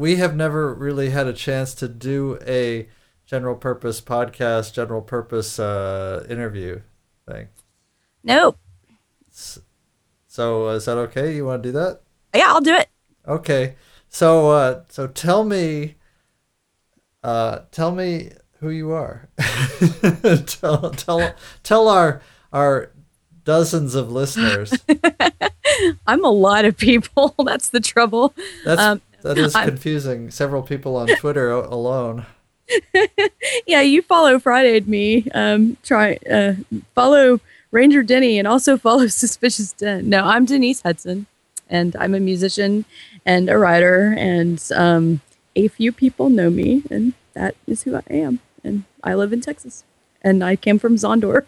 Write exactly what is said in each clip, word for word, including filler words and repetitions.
we have never really had a chance to do a general purpose podcast, general purpose uh, interview thing. Nope. So is that okay? You want to do that? Yeah, I'll do it. Okay. So uh, so tell me, uh, tell me who you are. tell tell tell our our dozens of listeners. I'm a lot of people. That's the trouble. That's um, that is confusing. I'm... Several people on Twitter alone. Yeah, you follow Friday'd me. Um, try uh, follow Ranger Denny and also follow Suspicious Den. No, I'm Denise Hudson, and I'm a musician and a writer, and um, a few people know me, and that is who I am. And I live in Texas, and I came from Zondor.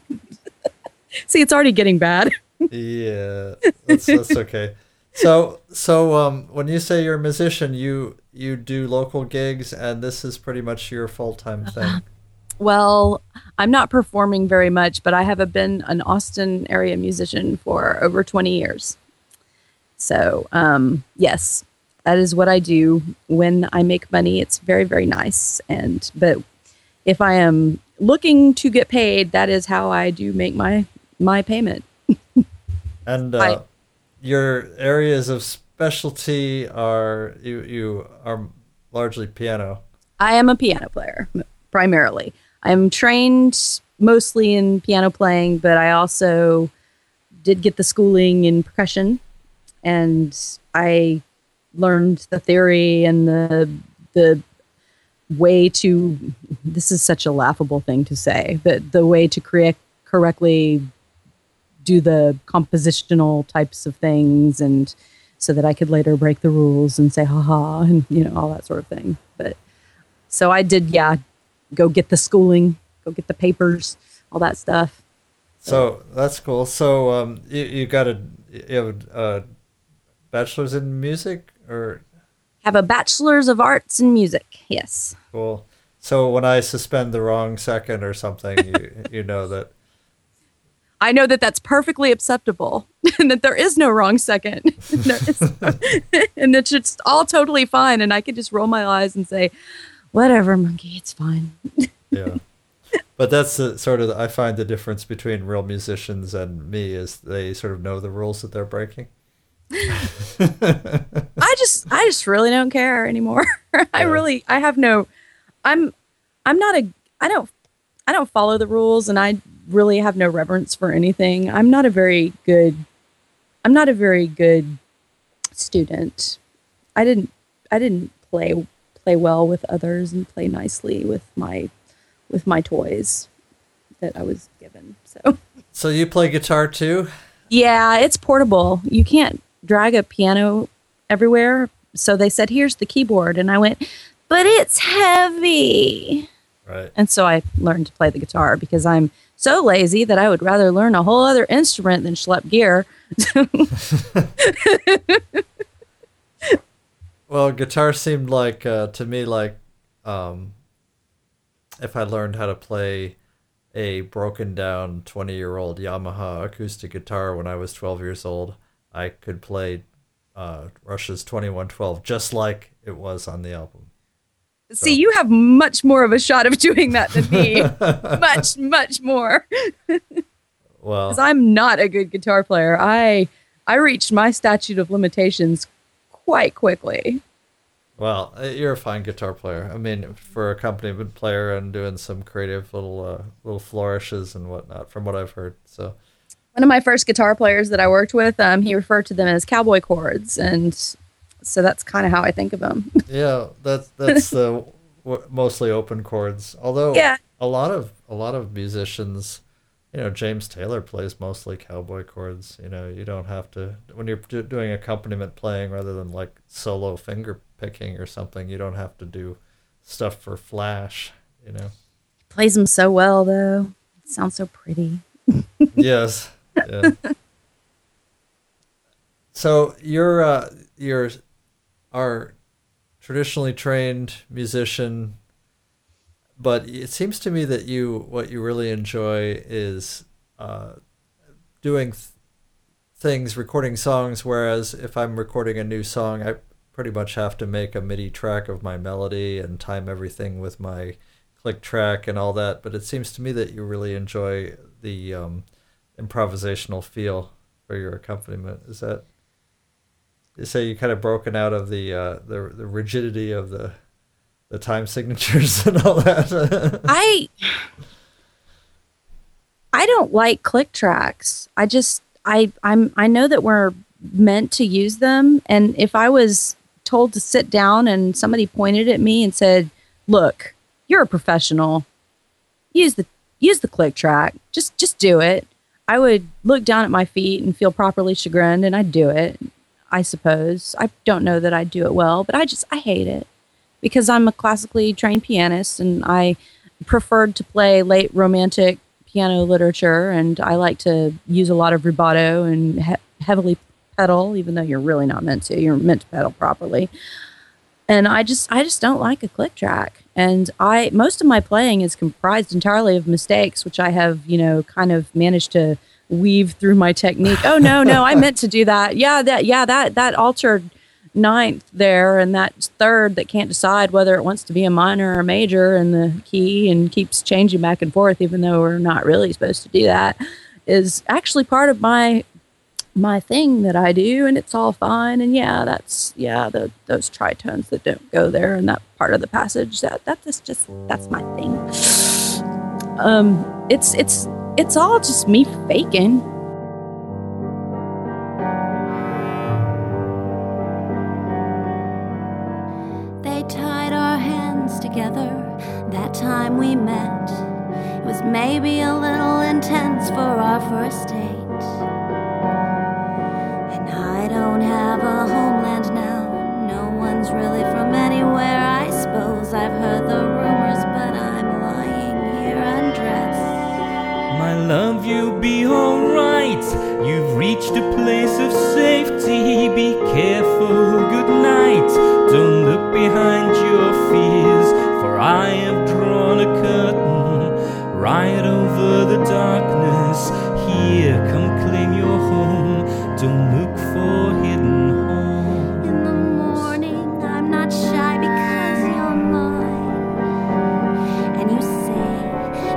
See, it's already getting bad. Yeah, that's, that's okay. So, so um, when you say you're a musician, you you do local gigs, and this is pretty much your full-time thing. Well, I'm not performing very much, but I have been an Austin area musician for over twenty years. So, um, yes, that is what I do. When I make money, it's very, very nice. And but if I am looking to get paid, that is how I do make my my payment. And uh, I, your areas of specialty are you you are largely piano. I am a piano player primarily. I'm trained mostly in piano playing, but I also did get the schooling in percussion, and I learned the theory and the the way to. This is such a laughable thing to say, but the way to correct correctly. do the compositional types of things, and so that I could later break the rules and say, haha, and you know, all that sort of thing. But so I did, yeah, go get the schooling, go get the papers, all that stuff. So that's cool. So um, you, you got a, you have a bachelor's in music or? Have a bachelor's of arts in music. Yes. Cool. So when I suspend the wrong second or something, you you know that. I know that that's perfectly acceptable, and that there is no wrong second, and it's just all totally fine. And I could just roll my eyes and say, "Whatever, monkey, it's fine." Yeah, but that's the sort of I find the difference between real musicians and me is they sort of know the rules that they're breaking. I just, I just really don't care anymore. I yeah. really, I have no, I'm, I'm not a, I don't, I don't follow the rules, and I. really have no reverence for anything. I'm not a very good I'm not a very good student. I didn't I didn't play play well with others and play nicely with my with my toys that I was given. So So you play guitar too? Yeah, it's portable. You can't drag a piano everywhere. So they said, "Here's the keyboard." And I went, "But it's heavy." Right. And so I learned to play the guitar because I'm so lazy that I would rather learn a whole other instrument than schlep gear. Well, guitar seemed like, uh, to me, like um, if I learned how to play a broken down twenty-year-old Yamaha acoustic guitar when I was twelve years old, I could play uh, Rush's twenty-one twelve just like it was on the album. So. See, you have much more of a shot of doing that than me. much, much more. Well, because I'm not a good guitar player. I I reached my statute of limitations quite quickly. Well, you're a fine guitar player. I mean, for a accompaniment player and doing some creative little uh, little flourishes and whatnot, from what I've heard. So, one of my first guitar players that I worked with, um, he referred to them as cowboy chords, and. So that's kind of how I think of them. Yeah, that's that's the w- mostly open chords. Although yeah. a lot of a lot of musicians, you know, James Taylor plays mostly cowboy chords. You know, you don't have to when you're do- doing accompaniment playing rather than like solo finger picking or something. You don't have to do stuff for flash. You know, he plays them so well though. It sounds so pretty. Yes. Yeah. So you're uh, you're. Are traditionally trained musician, but it seems to me that you what you really enjoy is uh, doing th- things, recording songs. Whereas if I'm recording a new song, I pretty much have to make a MIDI track of my melody and time everything with my click track and all that. But it seems to me that you really enjoy the um, improvisational feel for your accompaniment. Is that, you say you kind of broken out of the uh, the, the rigidity of the the time signatures and all that? I I don't like click tracks. I just I I'm I know that we're meant to use them, and if I was told to sit down and somebody pointed at me and said, "Look, you're a professional. Use the use the click track. Just just do it." I would look down at my feet and feel properly chagrined, and I'd do it. I suppose. I don't know that I'd do it well, but I just I hate it because I'm a classically trained pianist, and I preferred to play late romantic piano literature, and I like to use a lot of rubato and he- heavily pedal, even though you're really not meant to. You're meant to pedal properly. And I just I just don't like a click track. And I most of my playing is comprised entirely of mistakes, which I have, you know, kind of managed to weave through my technique. Oh no, no, I meant to do that. Yeah, that yeah, that that altered ninth there and that third that can't decide whether it wants to be a minor or a major in the key and keeps changing back and forth, even though we're not really supposed to do that, is actually part of my my thing that I do, and it's all fine. And yeah, that's, yeah, the, those tritones that don't go there and that part of the passage, that, that's just, that's my thing. Um, it's, it's, it's all just me faking. They tied our hands together that time we met. It was maybe a little intense for our first date. I don't have a homeland now. No one's really from anywhere. I suppose I've heard the rumors, but I'm lying here undressed. My love, you'll be alright. You've reached a place of safety. Be careful, good night. Don't look behind your fears, for I have drawn a curtain right over the darkness. Here, come claim your home. Don't look for hidden homes. In the morning, I'm not shy because you're mine. And you say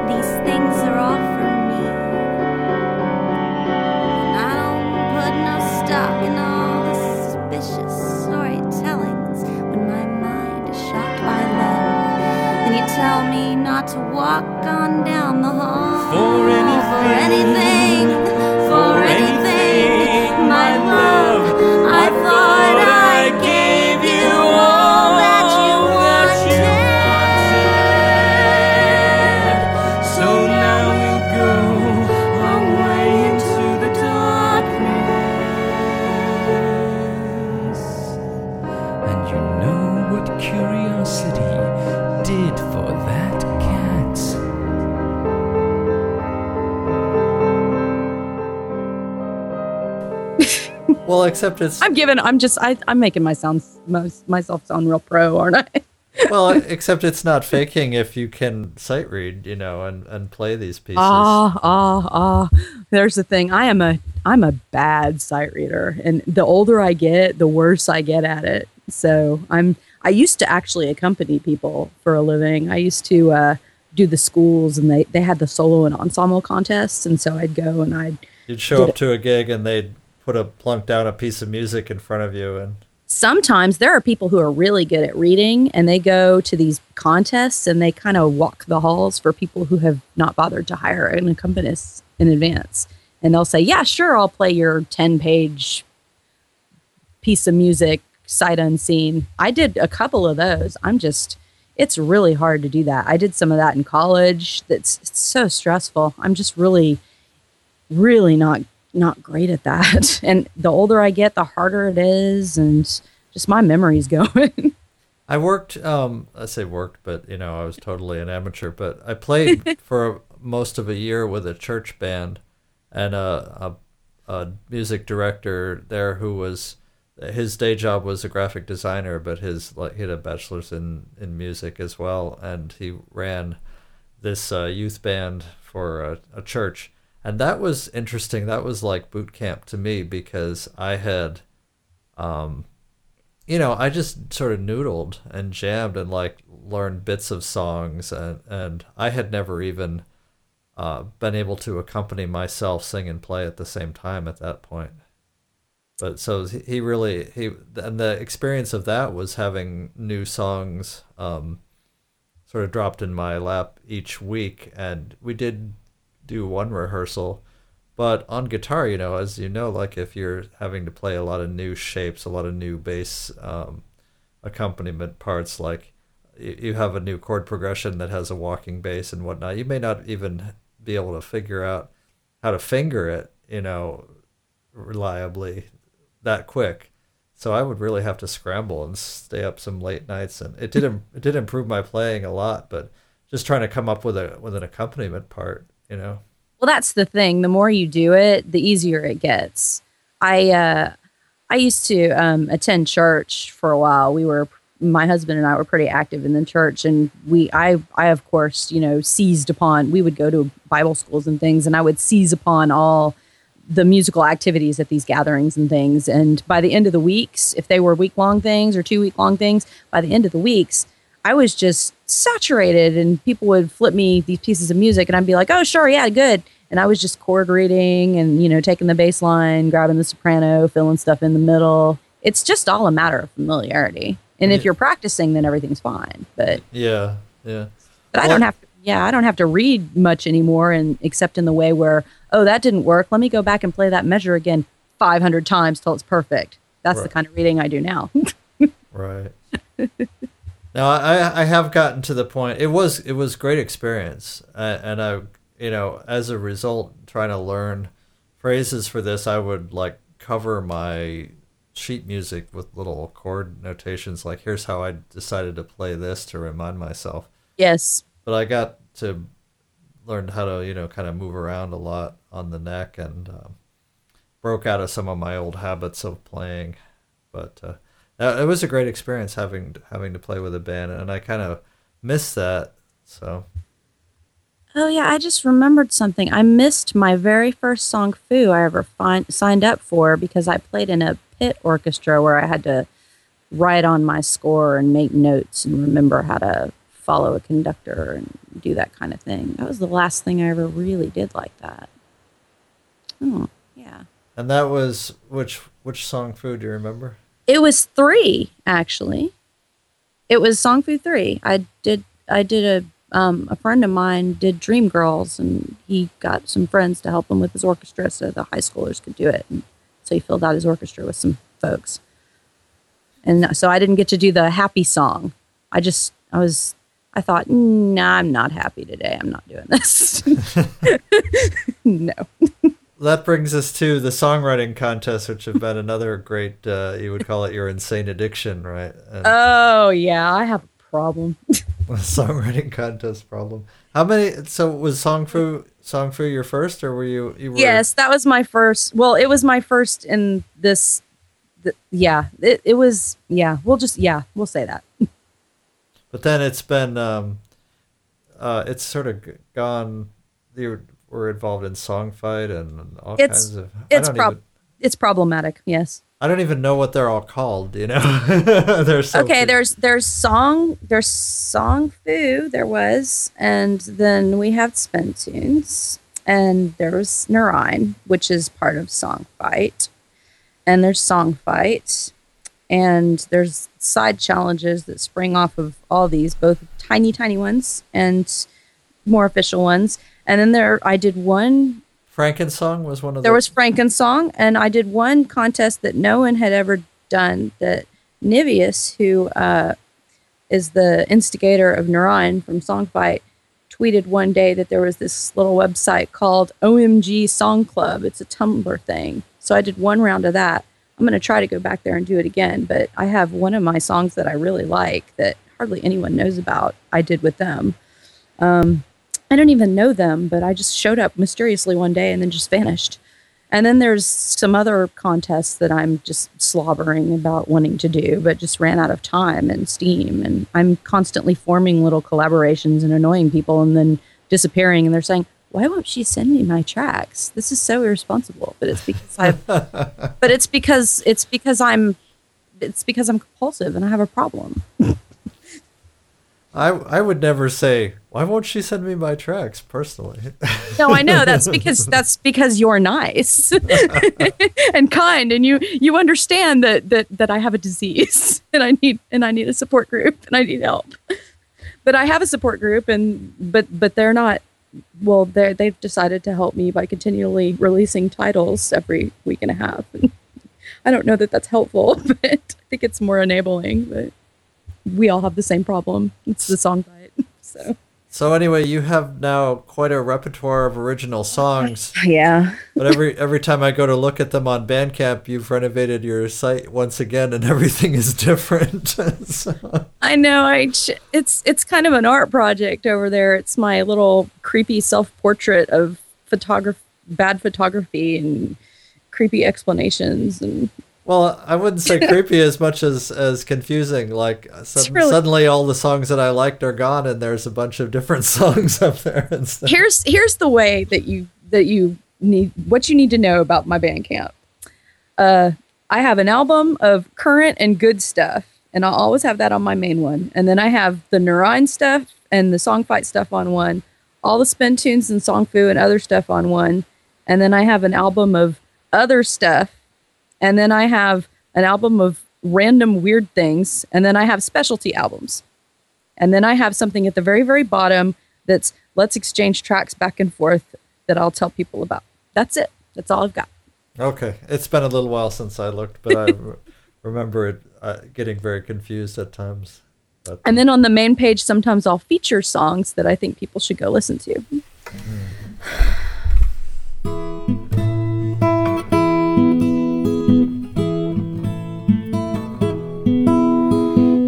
these things are all for me. And I don't put no stock in all the suspicious storytellings. When my mind is shocked by love, then you tell me not to walk on down the hall. For anything, for anything, for anything. My love, I thought I gave you all that you wanted. So now we'll go our way into the darkness. And you know what curiosity did for that cat. Well, except it's... I'm giving... I'm just... I, I'm making my sounds, most, myself sound real pro, aren't I? Well, except it's not faking if you can sight read, you know, and, and play these pieces. Ah, ah, ah. There's the thing. I am a... I'm a bad sight reader. And the older I get, the worse I get at it. So I'm... I used to actually accompany people for a living. I used to uh, do the schools, and they, they had the solo and ensemble contests. And so I'd go and I'd... You'd show up it. to a gig and they'd... put a plunk down a piece of music in front of you. And sometimes there are people who are really good at reading, and they go to these contests and they kind of walk the halls for people who have not bothered to hire an accompanist in advance. And they'll say, yeah, sure, I'll play your ten page piece of music sight unseen. I did a couple of those. I'm just, it's really hard to do that. I did some of that in college. That's it's so stressful. I'm just really, really not not great at that. And the older I get, the harder it is, and just my memory's going. I worked, um, I say worked, but, you know, I was totally an amateur, but I played for most of a year with a church band and a, a, a music director there who was, his day job was a graphic designer, but his, like, he had a bachelor's in, in music as well, and he ran this uh, youth band for a, a church. And that was interesting. That was like boot camp to me because I had um, you know, I just sort of noodled and jammed and like learned bits of songs, and, and I had never even uh, been able to accompany myself, sing and play at the same time at that point. But so he really, he and the experience of that was having new songs um, sort of dropped in my lap each week. And we did do one rehearsal, but on guitar, you know, as you know, like if you're having to play a lot of new shapes, a lot of new bass um, accompaniment parts, like you have a new chord progression that has a walking bass and whatnot, you may not even be able to figure out how to finger it, you know, reliably that quick. So I would really have to scramble and stay up some late nights, and it did it did improve my playing a lot, but just trying to come up with a with an accompaniment part, you know. Well, that's the thing. The more you do it, the easier it gets. I uh, I used to um, attend church for a while. We were my husband and I were pretty active in the church, and we I I of course, you know, seized upon. We would go to Bible schools and things, and I would seize upon all the musical activities at these gatherings and things. And by the end of the weeks, if they were week-long things or two-week-long things, by the end of the weeks, I was just saturated, and people would flip me these pieces of music and I'd be like, oh, sure, yeah, good. And I was just chord reading and, you know, taking the bass line, grabbing the soprano, filling stuff in the middle. It's just all a matter of familiarity. And yeah. If you're practicing, then everything's fine. But yeah, yeah. But well, I don't have to. Yeah, I don't have to read much anymore, and except in the way where, oh, that didn't work. Let me go back and play that measure again five hundred times till it's perfect. That's right. The kind of reading I do now. Right. Now, I, I have gotten to the point. It was it was great experience, uh, and I, you know, as a result, trying to learn phrases for this, I would like cover my sheet music with little chord notations. Like, here's how I decided to play this to remind myself. Yes. But I got to learn how to, you know, kind of move around a lot on the neck, and um, broke out of some of my old habits of playing. But uh, it was a great experience having having to play with a band, and I kind of missed that. So. Oh yeah, I just remembered something. I missed my very first Song Fu I ever find, signed up for, because I played in a pit orchestra where I had to write on my score and make notes and remember how to follow a conductor and do that kind of thing. That was the last thing I ever really did like that. Oh, yeah. And that was, which which Song Fu do you remember? It was three, actually. It was Song Fu three. I did I did a, um, a friend of mine did Dream Girls, and he got some friends to help him with his orchestra so the high schoolers could do it. And so he filled out his orchestra with some folks. And so I didn't get to do the happy song. I just, I was... I thought, nah, I'm not happy today. I'm not doing this. No. That brings us to the songwriting contest, which have been another great, uh, you would call it your insane addiction, right? And oh, yeah. I have a problem. A songwriting contest problem. How many? So was Song Fu, Song Fu your first, or were you? you were... Yes, that was my first. Well, it was my first in this. The, yeah, it, it was. Yeah, we'll just, yeah, we'll say that. But then it's been, um, uh, it's sort of gone. You were involved in Songfight and all it's, kinds of. It's prob- even, It's problematic. Yes. I don't even know what they're all called. You know, there's so okay. Few. There's there's song there's Song Fu. There was, and then we have Spin Tunes, and there's Nur Ein, which is part of Songfight, and there's Songfight. And there's side challenges that spring off of all these, both tiny, tiny ones and more official ones. And then there, I did one. Frankensong was one of those. There was Frankensong, and I did one contest that no one had ever done. That Nivius, who uh, is the instigator of Nur Ein from Songfight, tweeted one day that there was this little website called O M G Song Club. It's a Tumblr thing. So I did one round of that. I'm going to try to go back there and do it again, but I have one of my songs that I really like that hardly anyone knows about. I did with them. Um, I don't even know them, but I just showed up mysteriously one day and then just vanished. And then there's some other contests that I'm just slobbering about wanting to do, but just ran out of time and steam. And I'm constantly forming little collaborations and annoying people and then disappearing. And they're saying, why won't she send me my tracks? This is so irresponsible, but it's because I, but it's because it's because I'm it's because I'm compulsive and I have a problem. I I would never say, why won't she send me my tracks personally? No, I know. That's because that's because you're nice and kind, and you you understand that that that I have a disease and I need and I need a support group and I need help. But I have a support group, and but but they're not. Well, they they've decided to help me by continually releasing titles every week and a half. And I don't know that that's helpful, but I think it's more enabling. But we all have the same problem. It's the Songfight. So. So anyway, you have now quite a repertoire of original songs. Yeah. But every every time I go to look at them on Bandcamp, you've renovated your site once again, and everything is different. So. I know. I it's it's kind of an art project over there. It's my little creepy self-portrait of photograph bad photography and creepy explanations and. Well, I wouldn't say creepy as much as, as confusing. Like su- really- suddenly, all the songs that I liked are gone, and there's a bunch of different songs up there. And stuff. Here's here's the way that you that you need what you need to know about my Bandcamp. Uh, I have an album of current and good stuff, and I'll always have that on my main one. And then I have the Nur Ein stuff and the Songfight stuff on one, all the Spin Tunes and Song Fu and other stuff on one, and then I have an album of other stuff. And then I have an album of random weird things. And then I have specialty albums. And then I have something at the very, very bottom that's let's exchange tracks back and forth that I'll tell people about. That's it. That's all I've got. Okay. It's been a little while since I looked, but I remember it uh, getting very confused at times. But... And then on the main page, sometimes I'll feature songs that I think people should go listen to. Mm.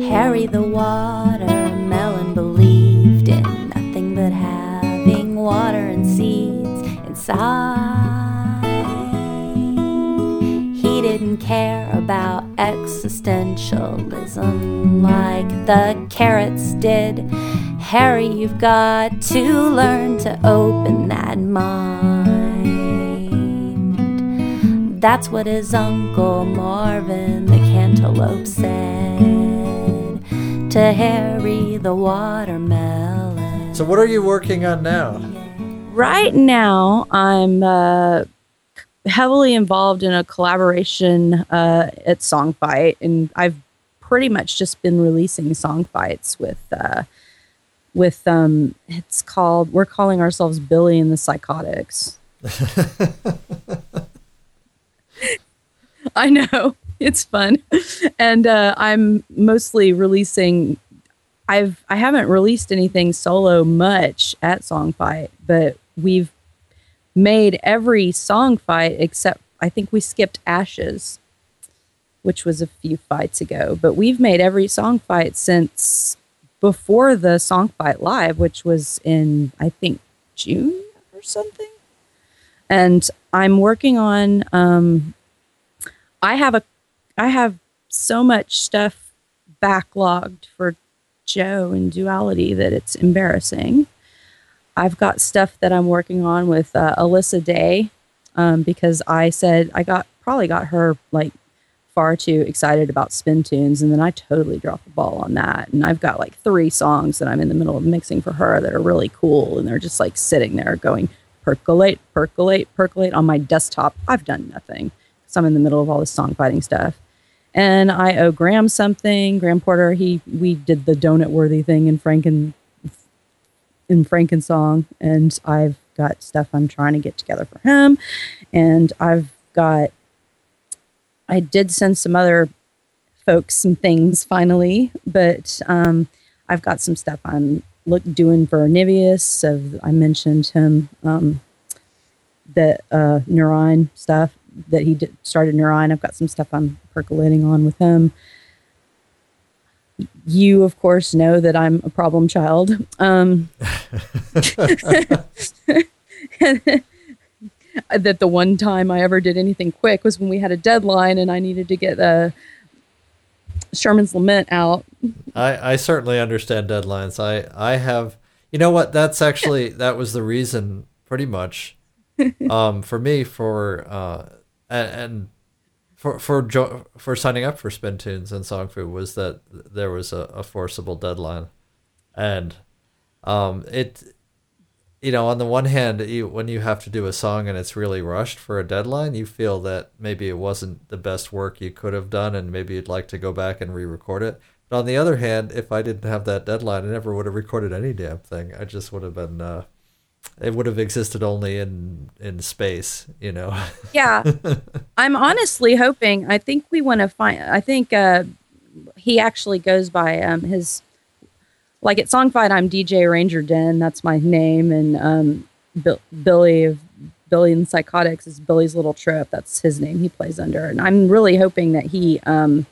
Harry the watermelon believed in nothing but having water and seeds inside. He didn't care about existentialism like the carrots did. Harry, you've got to learn to open that mind. That's what his uncle Marvin the cantaloupe said. To Harry the watermelon. So what are you working on now? Right now, I'm uh, heavily involved in a collaboration uh, at Songfight, and I've pretty much just been releasing Songfights with uh, with um. It's called. We're calling ourselves Billy and the Psychotics. I know. It's fun. And uh, I'm mostly releasing, I've, I haven't released anything solo much at Songfight, but we've made every Songfight except, I think we skipped Ashes, which was a few fights ago, but we've made every Songfight since before the Songfight Live, which was in, I think, June or something. And I'm working on, um, I have a I have so much stuff backlogged for Joe and Duality that it's embarrassing. I've got stuff that I'm working on with uh, Alyssa Day um, because I said I got probably got her like far too excited about Spin Tunes, and then I totally dropped the ball on that. And I've got like three songs that I'm in the middle of mixing for her that are really cool, and they're just like sitting there going percolate, percolate, percolate on my desktop. I've done nothing. So I'm in the middle of all this Songfighting stuff. And I owe Graham something. Graham Porter, he we did the donut-worthy thing in Franken in Frankensong, and I've got stuff I'm trying to get together for him. And I've got I did send some other folks some things finally, but um, I've got some stuff I'm look doing for Nivius. Of I mentioned him um, the uh, Nur Ein stuff. That he did, started Nur Ein. I've got some stuff I'm percolating on with him. You, of course, know that I'm a problem child. Um, that the one time I ever did anything quick was when we had a deadline and I needed to get a Sherman's Lament out. I, I certainly understand deadlines. I, I have, you know what? That's actually, that was the reason pretty much um, for me for, uh, and for for jo- for signing up for Spin Tunes and Song Fu was that there was a, a forcible deadline, and um, it, you know, on the one hand, you, when you have to do a song and it's really rushed for a deadline, you feel that maybe it wasn't the best work you could have done, and maybe you'd like to go back and re-record it. But on the other hand, if I didn't have that deadline, I never would have recorded any damn thing. I just would have been. Uh, It would have existed only in, in space, you know? Yeah. I'm honestly hoping, I think we want to find, I think uh, he actually goes by um, his, like at Songfight, I'm D J Ranger Den. That's my name. And um, Bill, Billy of Billy and the Psychotics is Billy's Little Trip. That's his name he plays under. And I'm really hoping that he, um,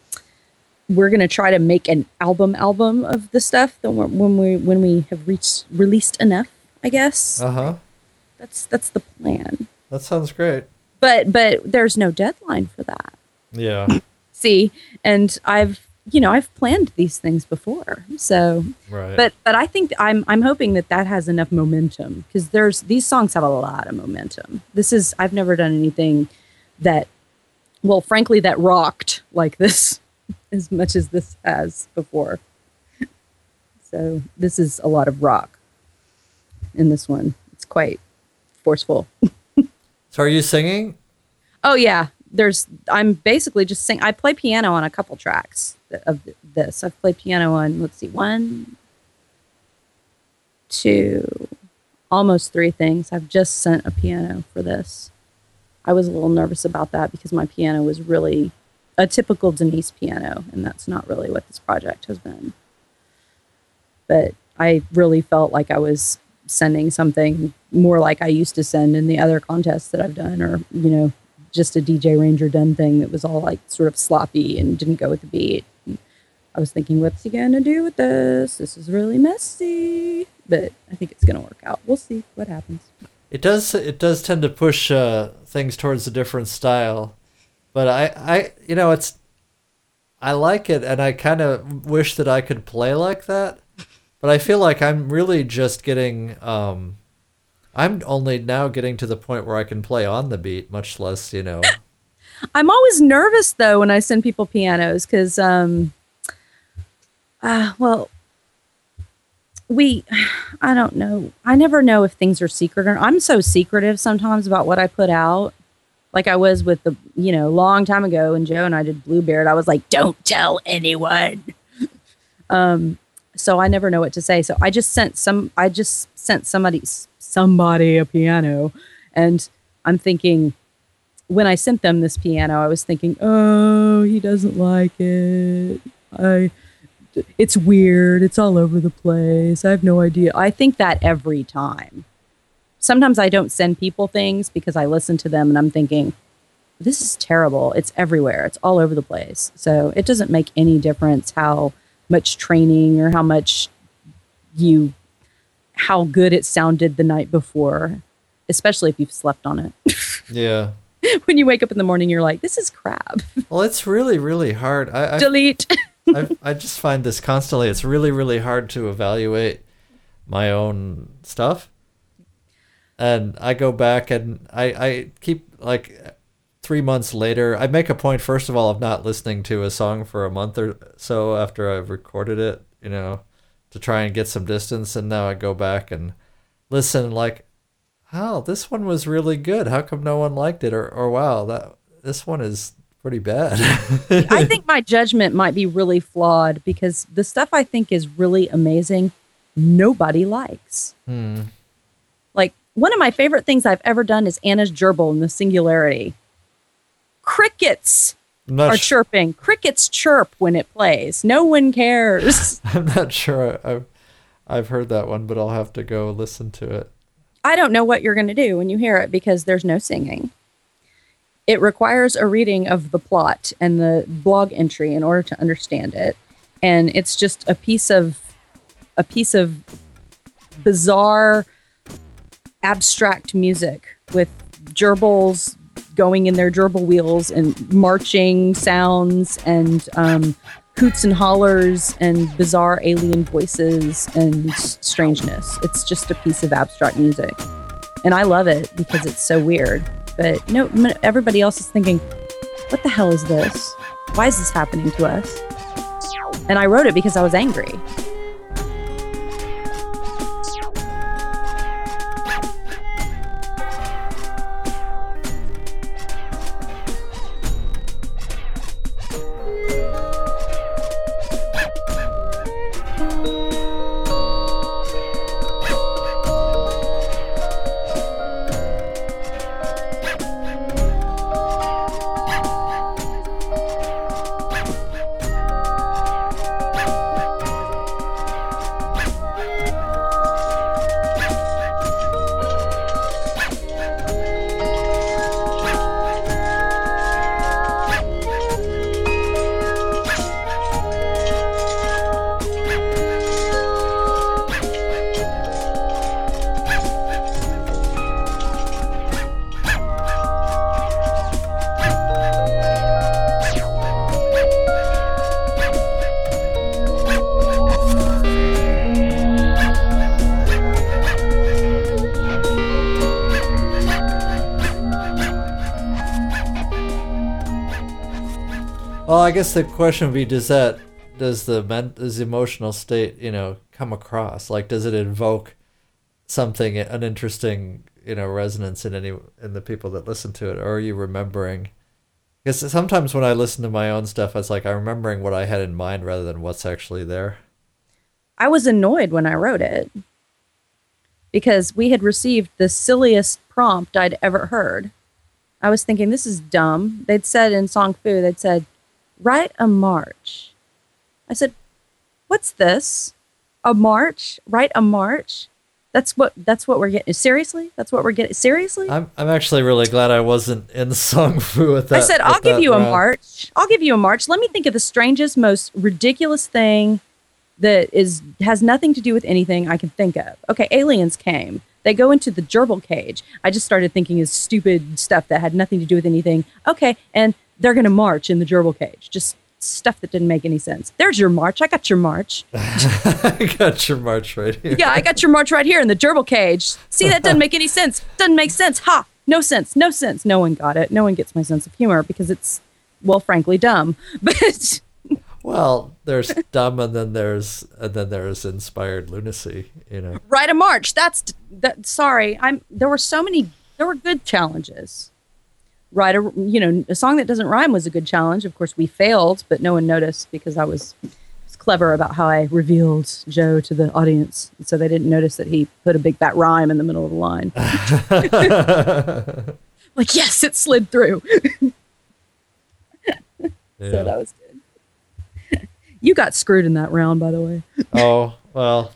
we're going to try to make an album album of the stuff that when we, when we have reached released enough. I guess. Uh-huh. That's that's the plan. That sounds great. But but there's no deadline for that. Yeah. See, and I've you know I've planned these things before, so. Right. But but I think I'm I'm hoping that that has enough momentum because there's these songs have a lot of momentum. This is I've never done anything that, well, frankly, that rocked like this as much as this has before. So this is a lot of rock. In this one, it's quite forceful. So are you singing? Oh yeah, there's I'm basically just sing. I play piano on a couple tracks of this. I've played piano on let's see one, two, almost three things. I've just sent a piano for this. I was a little nervous about that because my piano was really a typical Denise piano, and that's not really what this project has been. But I really felt like I was sending something more like I used to send in the other contests that I've done, or, you know, just a D J Ranger done thing that was all like sort of sloppy and didn't go with the beat. And I was thinking, what's he going to do with this? This is really messy, but I think it's going to work out. We'll see what happens. It does. It does tend to push uh, things towards a different style, but I, I, you know, it's, I like it. And I kind of wish that I could play like that. But I feel like I'm really just getting, um, I'm only now getting to the point where I can play on the beat, much less, you know. I'm always nervous, though, when I send people pianos because, um, uh, well, we, I don't know. I never know if things are secret or I'm so secretive sometimes about what I put out. Like I was with the, you know, long time ago when Joe and I did Bluebeard, I was like, don't tell anyone. um. So I never know what to say. So I just sent some. I just sent somebody somebody a piano, and I'm thinking when I sent them this piano, I was thinking, oh, he doesn't like it. I, it's weird. It's all over the place. I have no idea. I think that every time. Sometimes I don't send people things because I listen to them and I'm thinking, this is terrible. It's everywhere. It's all over the place. So it doesn't make any difference how much training or how much you, how good it sounded the night before, especially if you've slept on it. Yeah. When you wake up in the morning, you're like, this is crap. Well, it's really, really hard. I, I Delete. I, I just find this constantly. It's really, really hard to evaluate my own stuff. And I go back and I, I keep like three months later, I make a point, first of all, of not listening to a song for a month or so after I've recorded it, you know, to try and get some distance. And now I go back and listen like, oh, this one was really good. How come no one liked it? Or, or wow, that this one is pretty bad. I think my judgment might be really flawed because the stuff I think is really amazing, nobody likes. Hmm. Like one of my favorite things I've ever done is Anna's Gerbil in the Singularity. Crickets are sh- chirping. Crickets chirp when it plays. No one cares. I'm not sure I, I've, I've heard that one, but I'll have to go listen to it. I don't know what you're going to do when you hear it because there's no singing. It requires a reading of the plot and the blog entry in order to understand it. And it's just a piece of a piece of bizarre abstract music with gerbils going in their gerbil wheels and marching sounds and um, hoots and hollers and bizarre alien voices and strangeness. It's just a piece of abstract music. And I love it because it's so weird. But no, everybody else is thinking, what the hell is this? Why is this happening to us? And I wrote it because I was angry. I guess the question would be, does that does the does the emotional state, you know, come across? Like, does it invoke something, an interesting, you know, resonance in any in the people that listen to it? Or are you remembering? Because sometimes when I listen to my own stuff, it's like I'm remembering what I had in mind rather than what's actually there. I was annoyed when I wrote it because we had received the silliest prompt I'd ever heard. I was thinking, this is dumb. They'd said in Song Fu, they'd said, write a march. I said, what's this? A march? Write a march? That's what that's what we're getting. Seriously? That's what we're getting. Seriously? I'm I'm actually really glad I wasn't in Song Fu with that. I said, I'll give you round. a march. I'll give you a march. Let me think of the strangest, most ridiculous thing that is has nothing to do with anything I can think of. Okay, aliens came. They go into the gerbil cage. I just started thinking of stupid stuff that had nothing to do with anything. Okay, and they're going to march in the gerbil cage. Just stuff that didn't make any sense. There's your march. I got your march. I got your march right here. Yeah, I got your march right here in the gerbil cage. See, that doesn't make any sense. Doesn't make sense. Ha! No sense. No sense. No one got it. No one gets my sense of humor because it's, well, frankly, dumb. But well, there's dumb, and then there's and then there's inspired lunacy. You know, write a march. That's that. Sorry, I'm. There were so many. There were good challenges. Write a, you know, a song that doesn't rhyme was a good challenge. Of course, we failed, but no one noticed because I was, was clever about how I revealed Joe to the audience. So they didn't notice that he put a big fat rhyme in the middle of the line. Like, yes, it slid through. Yeah. So that was good. You got screwed in that round, by the way. Oh, well.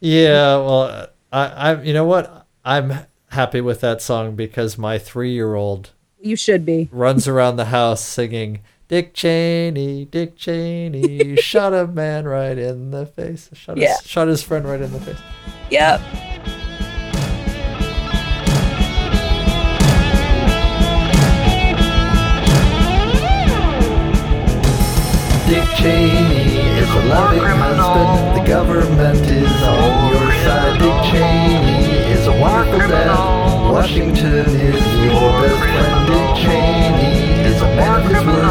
Yeah, well, I, I you know what? I'm happy with that song because my three-year-old you should be runs around the house singing Dick Cheney, Dick Cheney shot a man right in the face, shot, yeah. his, shot his friend right in the face. Yep. Dick Cheney is a loving husband. The government is on your side. Dick Cheney is a wonderful dad. Washington is your best friend. Dick Cheney is a man of his word.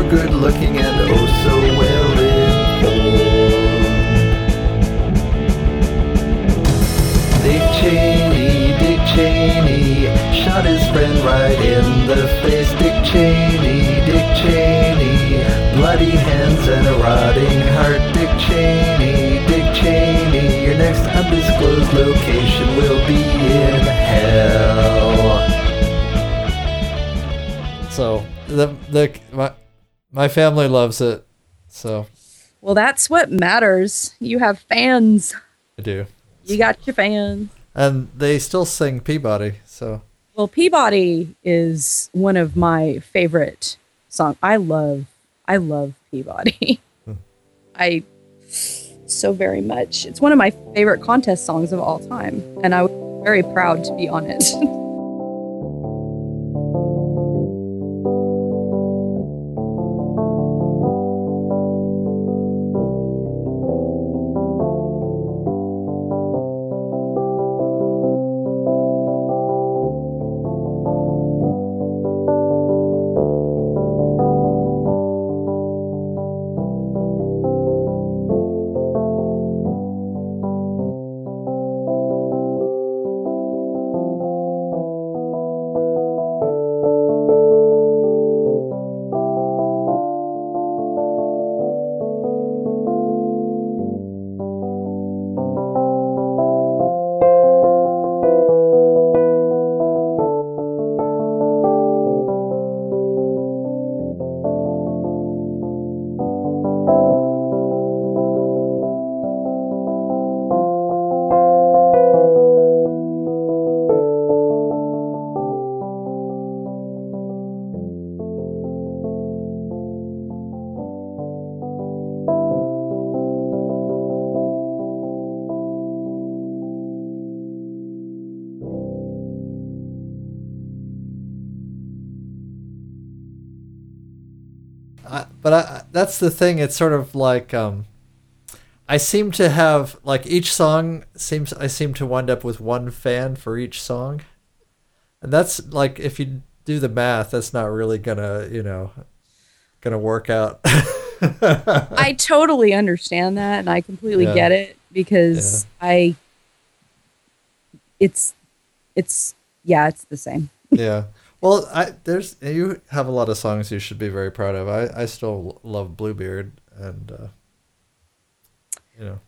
You're good looking and oh so well informed. Dick Cheney, Dick Cheney shot his friend right in the face. Dick Cheney, Dick Cheney, bloody hands and a rotting heart. Dick Cheney, Dick Cheney, your next undisclosed location will be in hell. So the the my my family loves it. So well, that's what matters. You have fans. I do. You got your fans. And they still sing Peabody. So well, Peabody is one of my favorite songs. I love. I love Peabody. Hmm. I so very much. It's one of my favorite contest songs of all time, and I was very proud to be on it. But I, that's the thing. It's sort of like um, I seem to have like each song seems I seem to wind up with one fan for each song, and that's like if you do the math, that's not really gonna you know gonna work out. I totally understand that, and I completely yeah. get it because yeah. I it's it's yeah it's the same. Yeah. Well, I there's you have a lot of songs you should be very proud of. I, I still love Bluebeard, and uh, you know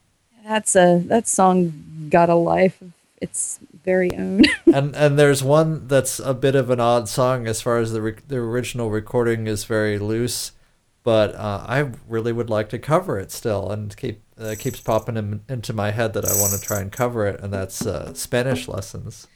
that's a that song got a life of its very own. and and there's one that's a bit of an odd song as far as the re- the original recording is very loose, but uh, I really would like to cover it still, and keep uh, it keeps popping in, into my head that I want to try and cover it, and that's uh, Spanish Lessons.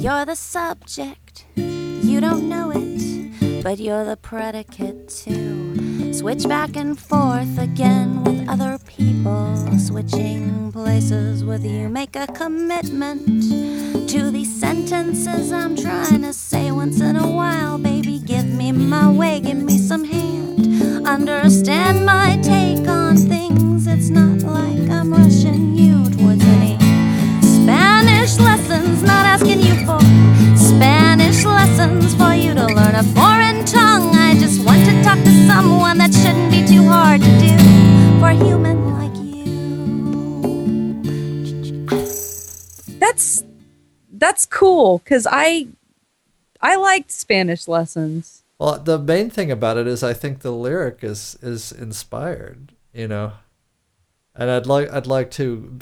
You're the subject, you don't know it, but you're the predicate too. Switch back and forth again with other people, switching places with you. Make a commitment to these sentences I'm trying to say once in a while. Baby, give me my way, give me some hand. Understand my take on things, it's not like I'm rushing you towards any Spanish lessons, not asking you for Spanish lessons for you to learn a foreign tongue. I just want to talk to someone that shouldn't be too hard to do for a human like you. That's that's cool because I I liked Spanish Lessons. Well, the main thing about it is I think the lyric is is inspired, you know, and I'd like I'd like to.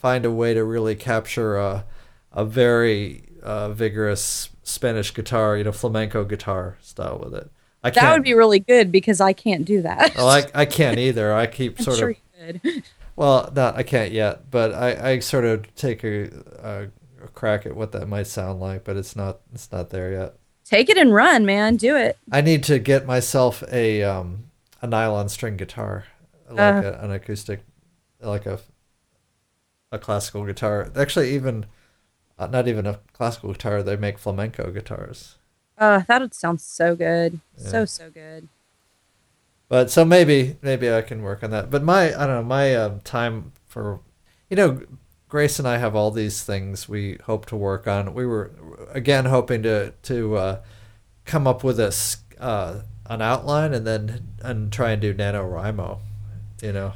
find a way to really capture a, a very uh, vigorous Spanish guitar, you know, flamenco guitar style with it. I that would be really good because I can't do that. Well, I I can't either. I keep I'm sort sure of. You could. Well, not I can't yet, but I, I sort of take a, a, a crack at what that might sound like, but it's not it's not there yet. Take it and run, man. Do it. I need to get myself a um a nylon string guitar, like uh, a, an acoustic, like a. a classical guitar. Actually, even uh, not even a classical guitar. They make flamenco guitars. Uh, that would sound so good. Yeah. So, so good. But so maybe, maybe I can work on that. But my, I don't know, my uh, time for, you know, Grace and I have all these things we hope to work on. We were again hoping to, to uh, come up with a, uh, an outline and then, and try and do NaNoWriMo, you know,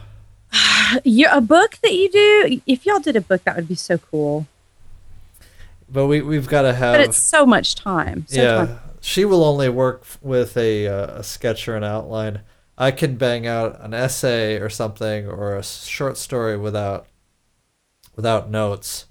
Yeah, a book that you do. If y'all did a book, that would be so cool. But we we've got to have. But it's so much time. So yeah, time. She will only work with a uh, a sketch or an outline. I can bang out an essay or something or a short story without without notes.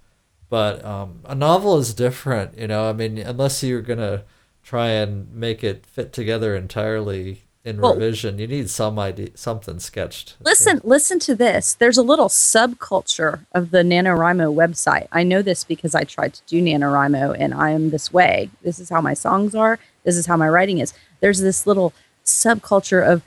But um, a novel is different, you know. I mean, unless you're gonna try and make it fit together entirely. In well, revision, you need some idea, something sketched. Listen, yeah. listen to this. There's a little subculture of the NaNoWriMo website. I know this because I tried to do NaNoWriMo, and I am this way. This is how my songs are. This is how my writing is. There's this little subculture of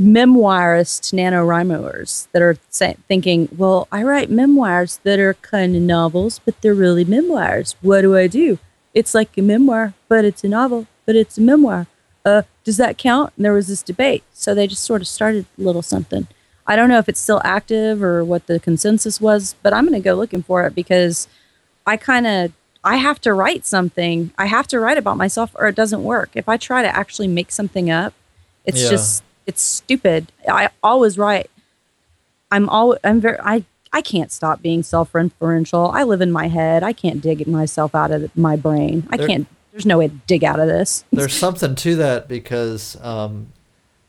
memoirist NaNoWriMoers that are say, thinking, well, I write memoirs that are kind of novels, but they're really memoirs. What do I do? It's like a memoir, but it's a novel, but it's a memoir. Uh, does that count? And there was this debate. So they just sort of started a little something. I don't know if it's still active or what the consensus was, but I'm going to go looking for it because I kind of, I have to write something. I have to write about myself or it doesn't work. If I try to actually make something up, it's yeah. just, it's stupid. I always write. I'm always, I'm very, I, I can't stop being self-referential. I live in my head. I can't dig myself out of my brain. I there- can't. There's no way to dig out of this. There's something to that because um,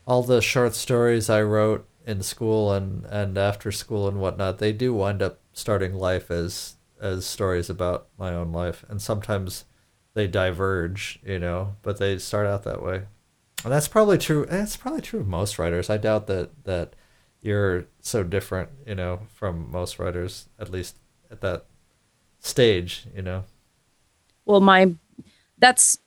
all the short stories I wrote in school and, and after school and whatnot, they do wind up starting life as as stories about my own life. And sometimes they diverge, you know, but they start out that way. And that's probably true. And it's probably true of most writers. I doubt that, that you're so different, you know, from most writers, at least at that stage, you know. Well, my... That's,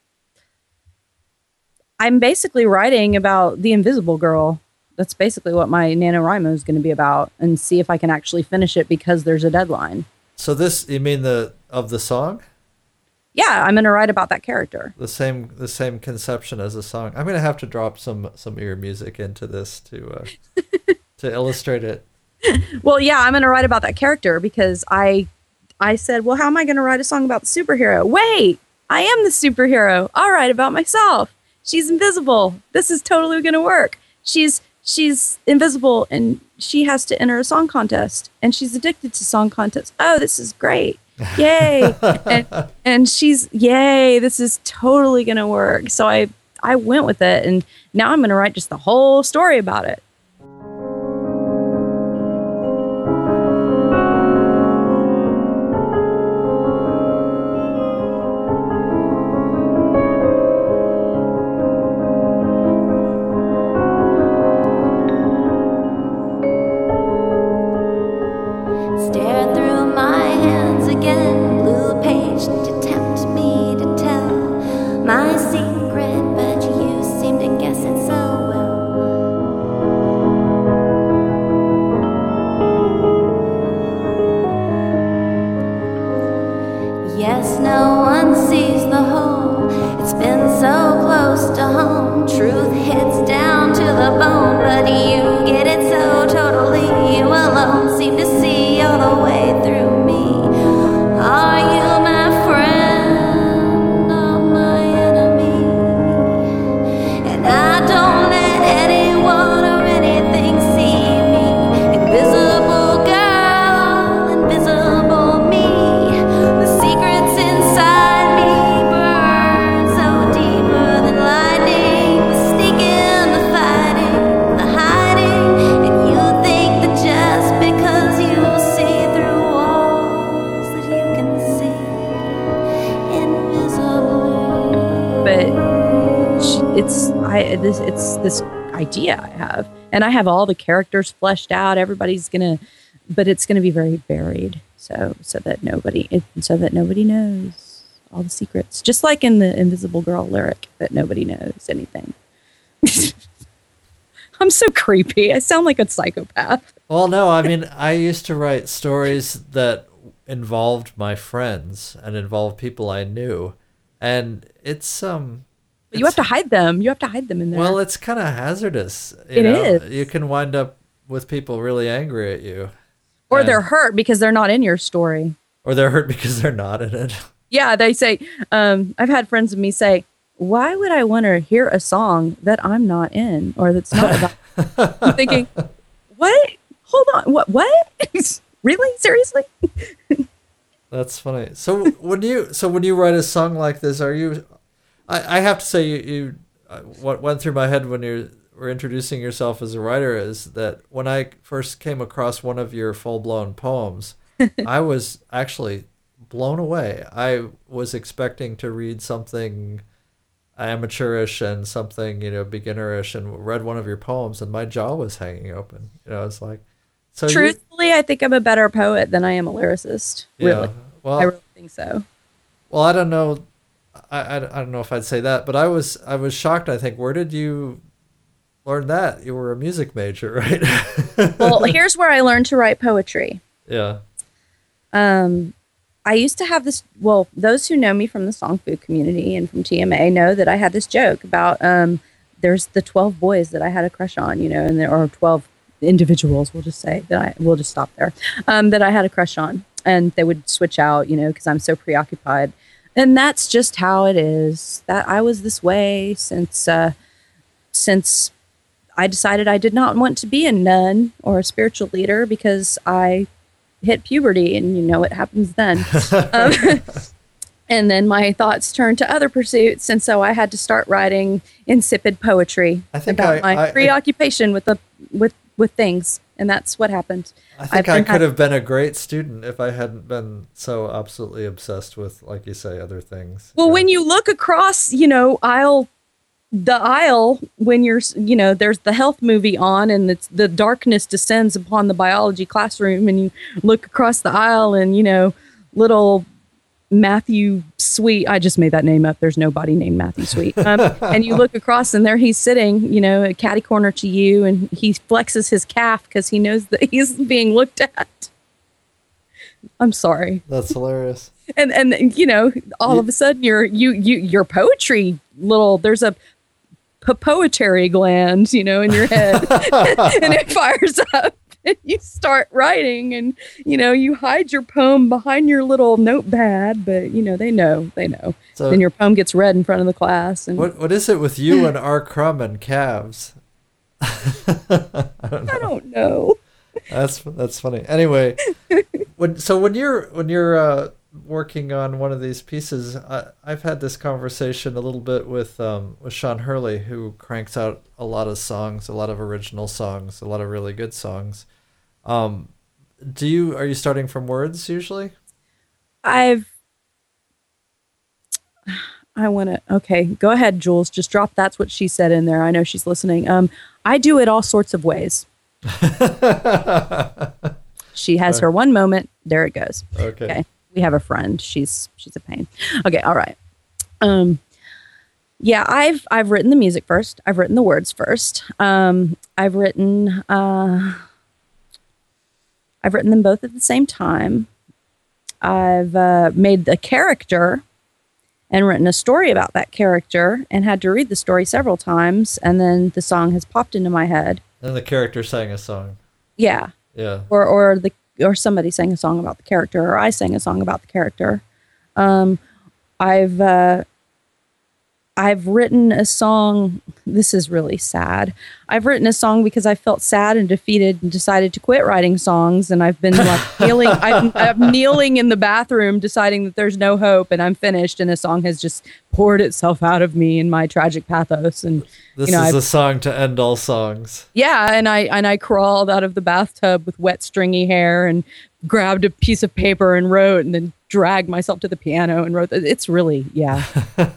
I'm basically writing about The Invisible Girl. that's basically what my NaNoWriMo is going to be about, and see if I can actually finish it because there's a deadline. So this, you mean the of the song? Yeah, I'm going to write about that character. The same, the same conception as a song. I'm going to have to drop some some of your music into this to uh, to illustrate it. Well, yeah, I'm going to write about that character because I I said, well, how am I going to write a song about the superhero? Wait, I am the superhero. I'll write about myself. She's invisible. This is totally going to work. She's She's invisible, and she has to enter a song contest, and she's addicted to song contests. Oh, this is great. Yay. and, and she's, yay, this is totally going to work. So I, I went with it, and now I'm going to write just the whole story about it. This idea I have, and I have all the characters fleshed out. Everybody's gonna, but it's gonna be very buried, so so that nobody, it, so that nobody knows all the secrets. Just like in the Invisible Girl lyric, that nobody knows anything. I'm so creepy. I sound like a psychopath. Well, no, I mean, I used to write stories that involved my friends and involved people I knew, and it's um. But you have to hide them. You have to hide them in there. Well, it's kind of hazardous. It is. You can wind up with people really angry at you. Or they're hurt because they're not in your story. Or they're hurt because they're not in it. Yeah, they say, um, I've had friends of me say, why would I want to hear a song that I'm not in or that's not about? I'm thinking, what? Hold on. What? What? Really? Seriously? That's funny. So when you so when you write a song like this, are you... I have to say, you, you uh, what went through my head when you were introducing yourself as a writer is that when I first came across one of your full-blown poems, I was actually blown away. I was expecting to read something amateurish and something, you know, beginnerish, and read one of your poems, and my jaw was hanging open. You know, it's like, so truthfully, you, I think I'm a better poet than I am a lyricist. Yeah, really, well, I really think so. Well, I don't know. I, I don't know if I'd say that, but I was I was shocked. I think, where did you learn that? You were a music major, right? Well, here's where I learned to write poetry. Yeah. Um, I used to have this. Well, those who know me from the Song Fu community and from T M A know that I had this joke about um, there's the twelve boys that I had a crush on, you know, and there are twelve individuals. We'll just say that I we'll just stop there. Um, that I had a crush on, and they would switch out, you know, because I'm so preoccupied. And that's just how it is. That I was this way since uh, since I decided I did not want to be a nun or a spiritual leader because I hit puberty, and you know what happens then. um, and then my thoughts turned to other pursuits, and so I had to start writing insipid poetry I think about I, my I, preoccupation I, with the with with things. And that's what happened. I think I could have been a great student if I hadn't been so absolutely obsessed with, like you say, other things. Well, yeah. When you look across, you know, aisle, the aisle, when you're, you know, there's the health movie on, and it's, the darkness descends upon the biology classroom, and you look across the aisle, and, you know, little Matthew Sweet. I just made that name up. There's nobody named Matthew Sweet. Um, and you look across and there he's sitting, you know, a catty corner to you, and he flexes his calf because he knows that he's being looked at. I'm sorry. That's hilarious. And, and you know, all of a sudden your you you your poetry little there's a p- poetary gland, you know, in your head and it fires up and you start writing, and you know, you hide your poem behind your little notepad, but you know, they know, they know. So then your poem gets read in front of the class. And what what is it with you and R. Crumb and calves? I don't know. I don't know. That's that's funny. Anyway, when so when you're when you're uh, working on one of these pieces, I, I've had this conversation a little bit with um, with Sean Hurley, who cranks out a lot of songs, a lot of original songs, a lot of really good songs. Um, do you are you starting from words usually? I've I want to okay. Go ahead, Jules. Just drop "that's what she said" in there. I know she's listening. Um, I do it all sorts of ways. She has okay. her one moment. There it goes. Okay. okay. We have a friend. She's she's a pain. Okay. All right. Um. Yeah. I've I've written the music first. I've written the words first. Um. I've written. Uh. I've written them both at the same time. I've uh, made the character and written a story about that character and had to read the story several times, and then the song has popped into my head. And the character sang a song. Yeah. Yeah. Or or the or somebody sang a song about the character, or I sang a song about the character. Um, I've uh, I've written a song. This is really sad. I've written a song because I felt sad and defeated and decided to quit writing songs. And I've been like kneeling. I'm, I'm kneeling in the bathroom, deciding that there's no hope, and I'm finished. And a song has just poured itself out of me in my tragic pathos. And this you know, is I've, a song to end all songs. Yeah, and I and I crawled out of the bathtub with wet, stringy hair, and grabbed a piece of paper and wrote, and then dragged myself to the piano and wrote. It's really, yeah.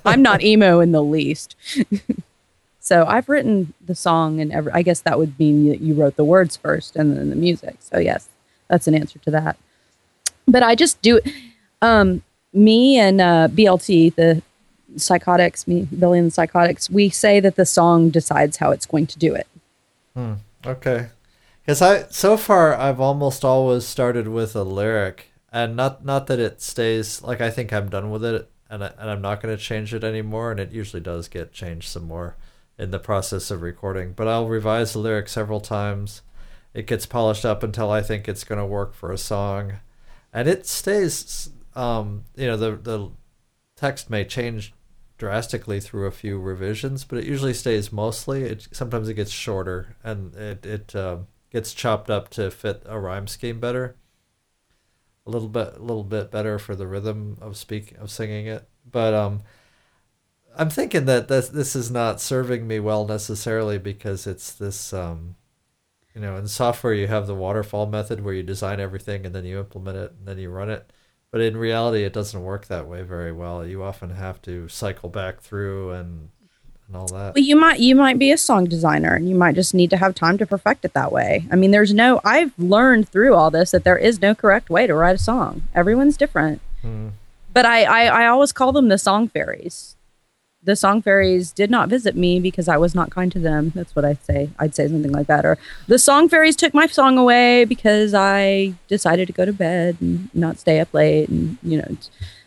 I'm not emo in the least. So I've written the song, and every, I guess that would mean that you wrote the words first and then the music. So yes, that's an answer to that. But I just do it. Um, me and uh, B L T, the Psychotics, me, Billy and the Psychotics, we say that the song decides how it's going to do it. Hmm. Okay. Because I, so far, I've almost always started with a lyric, and not, not that it stays, like I think I'm done with it, and, I, and I'm not going to change it anymore, and it usually does get changed some more in the process of recording, but I'll revise the lyric several times. It gets polished up until I think it's going to work for a song, and it stays, um, you know, the, the text may change drastically through a few revisions, but it usually stays mostly. It, sometimes it gets shorter, and it, it, um, gets chopped up to fit a rhyme scheme better, a little bit, a little bit better for the rhythm of speak of singing it. But um, I'm thinking that this this is not serving me well necessarily, because it's this, um, you know, in software you have the waterfall method where you design everything and then you implement it and then you run it. But in reality, it doesn't work that way very well. You often have to cycle back through and. And all that. Well, you might you might be a song designer, and you might just need to have time to perfect it that way. I mean, there's no. I've learned through all this that there is no correct way to write a song. Everyone's different. Mm. But I, I I always call them the song fairies. The song fairies did not visit me because I was not kind to them. That's what I say. I'd say something like that, or the song fairies took my song away because I decided to go to bed and not stay up late, and you know.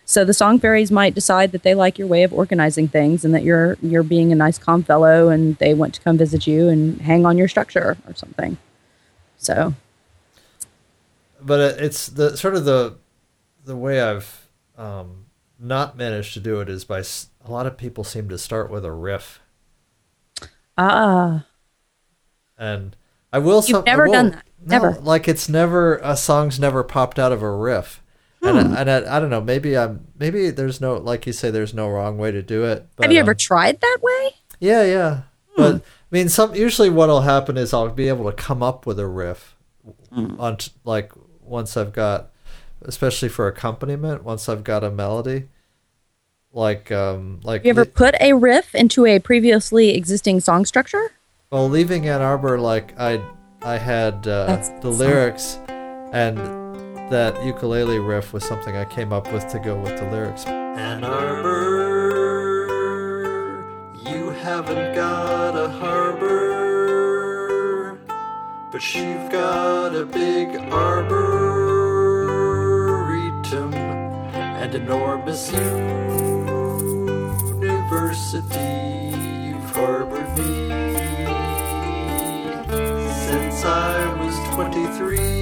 So the song fairies might decide that they like your way of organizing things, and that you're you're being a nice, calm fellow, and they want to come visit you and hang on your structure or something. So, but it's the sort of the the way I've um, not managed to do it is by a lot of people seem to start with a riff. Ah, uh, and I will. You've some, never I will, done that. No, never. Like it's never a song's never popped out of a riff. And, I, and I, I don't know, maybe I'm, maybe there's no, like you say, there's no wrong way to do it. But, have you ever um, tried that way? Yeah, yeah. Hmm. But I mean, some usually what'll happen is I'll be able to come up with a riff hmm. on t- like once I've got, especially for accompaniment, once I've got a melody. Like, um, like. Have you ever le- put a riff into a previously existing song structure? Well, Leaving Ann Arbor, like I, I had uh, the lyrics, and. That ukulele riff was something I came up with to go with the lyrics. Ann Arbor, you haven't got a harbor, but you've got a big arboretum and enormous university. You've harbored me since I was twenty-three.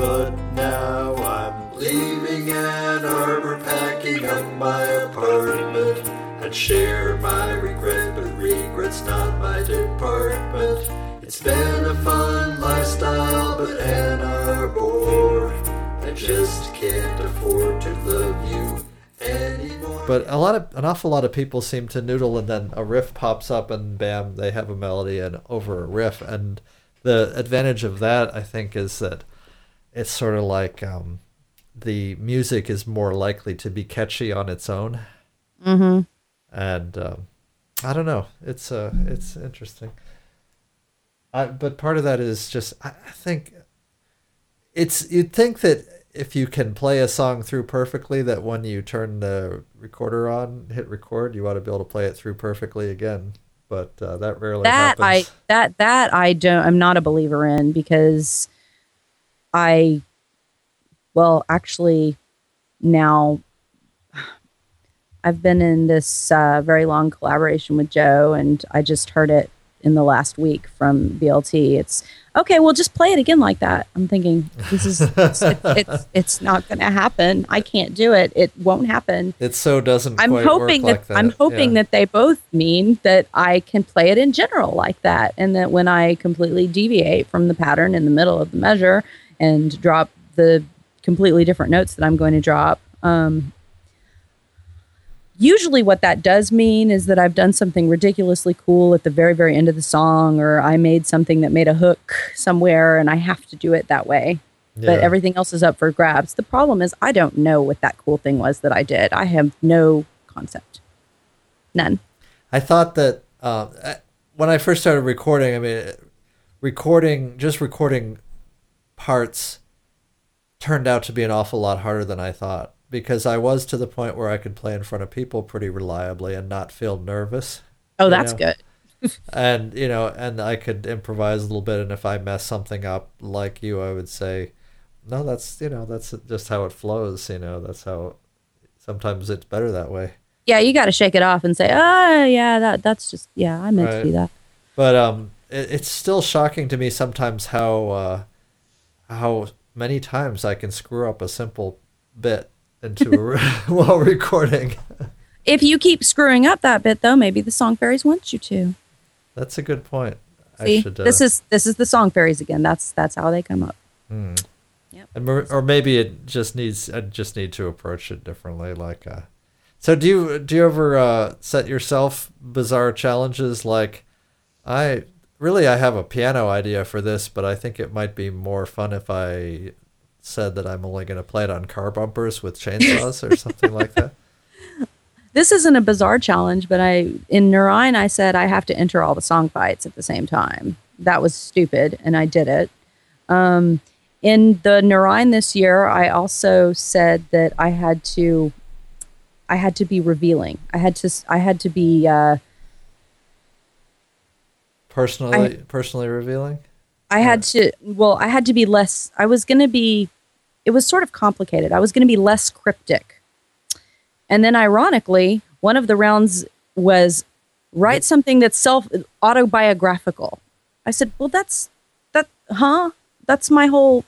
But now I'm leaving Ann Arbor, packing up my apartment, and share my regret, but regret's not my department. It's been a fun lifestyle, but Ann Arbor, I just can't afford to love you anymore. But a lot of, an awful lot of people seem to noodle, and then a riff pops up, and bam, they have a melody and over a riff. And the advantage of that, I think, is that it's sort of like um, the music is more likely to be catchy on its own. Mm-hmm. And um, I don't know. It's uh, it's interesting. I, but part of that is just, I think it's, you'd think that if you can play a song through perfectly, that when you turn the recorder on, hit record, you ought to be able to play it through perfectly again. But uh, that rarely that happens. I, that, that I don't, I'm not a believer in, because I, well, actually, now I've been in this uh, very long collaboration with Joe, and I just heard it in the last week from B L T. It's okay. Well, just play it again like that. I'm thinking this is it's, it's, it's it's not going to happen. I can't do it. It won't happen. It so doesn't. I'm quite hoping work that, like that I'm hoping yeah. that they both mean that I can play it in general like that, and that when I completely deviate from the pattern in the middle of the measure and drop the completely different notes that I'm going to drop. Um, usually what that does mean is that I've done something ridiculously cool at the very, very end of the song, or I made something that made a hook somewhere, and I have to do it that way. Yeah. But everything else is up for grabs. The problem is I don't know what that cool thing was that I did. I have no concept. None. I thought that um, when I first started recording, I mean, recording, just recording parts turned out to be an awful lot harder than I thought, because I was to the point where I could play in front of people pretty reliably and not feel nervous. Oh, that's you know? good. And, you know, and I could improvise a little bit. And if I mess something up like you, I would say, no, that's, you know, that's just how it flows. You know, that's how sometimes it's better that way. Yeah. You got to shake it off and say, oh yeah, that that's just, yeah, I meant right. to do that. But um, it, it's still shocking to me sometimes how, uh, how many times I can screw up a simple bit into a re- while recording. If you keep screwing up that bit, though, maybe the Song Fairies want you to. That's a good point. See, I should, uh, this is this is the Song Fairies again. That's that's how they come up. Hmm. Yep. And or, or maybe it just needs. I just need to approach it differently. Like, uh, so do you do you ever uh, set yourself bizarre challenges? Like, I. Really, I have a piano idea for this, but I think it might be more fun if I said that I'm only going to play it on car bumpers with chainsaws or something like that. This isn't a bizarre challenge, but I in Nur Ein, I said I have to enter all the song fights at the same time. That was stupid, and I did it. Um, in the Nur Ein this year, I also said that I had to, I had to be revealing. I had to, I had to be. Uh, Personally, I, personally revealing? I had to, well, I had to be less, I was going to be, it was sort of complicated. I was going to be less cryptic. And then ironically, one of the rounds was write something that's self autobiographical. I said, well, that's, that, huh? That's my whole,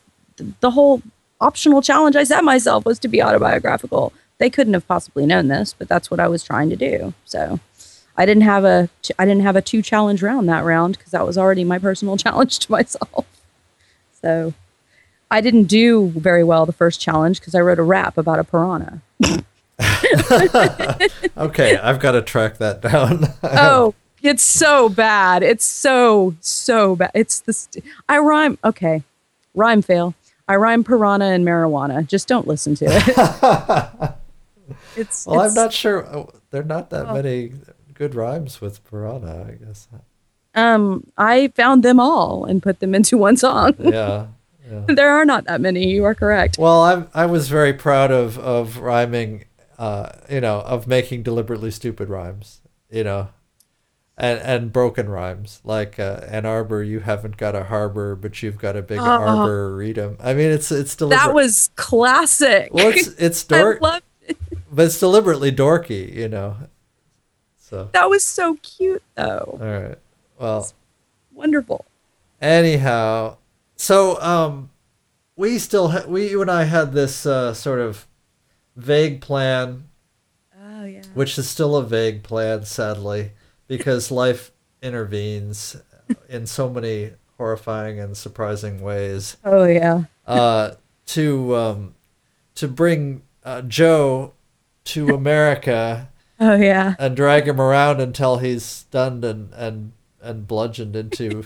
the whole optional challenge I set myself was to be autobiographical. They couldn't have possibly known this, but that's what I was trying to do. So I didn't have a I didn't have a two challenge round that round, because that was already my personal challenge to myself. So I didn't do very well the first challenge, because I wrote a rap about a piranha. Okay, I've got to track that down. Oh, it's so bad. It's so so bad. It's this. St- I rhyme. Okay, rhyme fail. I rhyme piranha and marijuana. Just don't listen to it. it's well, it's, I'm not sure. Oh, there are not that oh. many good rhymes with piranha, I guess. Um, I found them all and put them into one song. yeah, yeah. Yeah. There are not that many. You are correct. Well, I'm, I was very proud of, of rhyming, uh, you know, of making deliberately stupid rhymes, you know, and, and broken rhymes like uh, Ann Arbor. You haven't got a harbor, but you've got a big uh, arbor. Read them. I mean, it's it's deliberate. That was classic. Well, it's it's dork, I loved it. But it's deliberately dorky, you know. So that was so cute, though. All right. Well, it's wonderful. Anyhow, so um, we still ha- we you and I had this uh, sort of vague plan. Oh yeah. Which is still a vague plan, sadly, because life intervenes in so many horrifying and surprising ways. Oh yeah. uh, to um, to bring uh, Joe to America. Oh yeah. And drag him around until he's stunned and and, and bludgeoned into.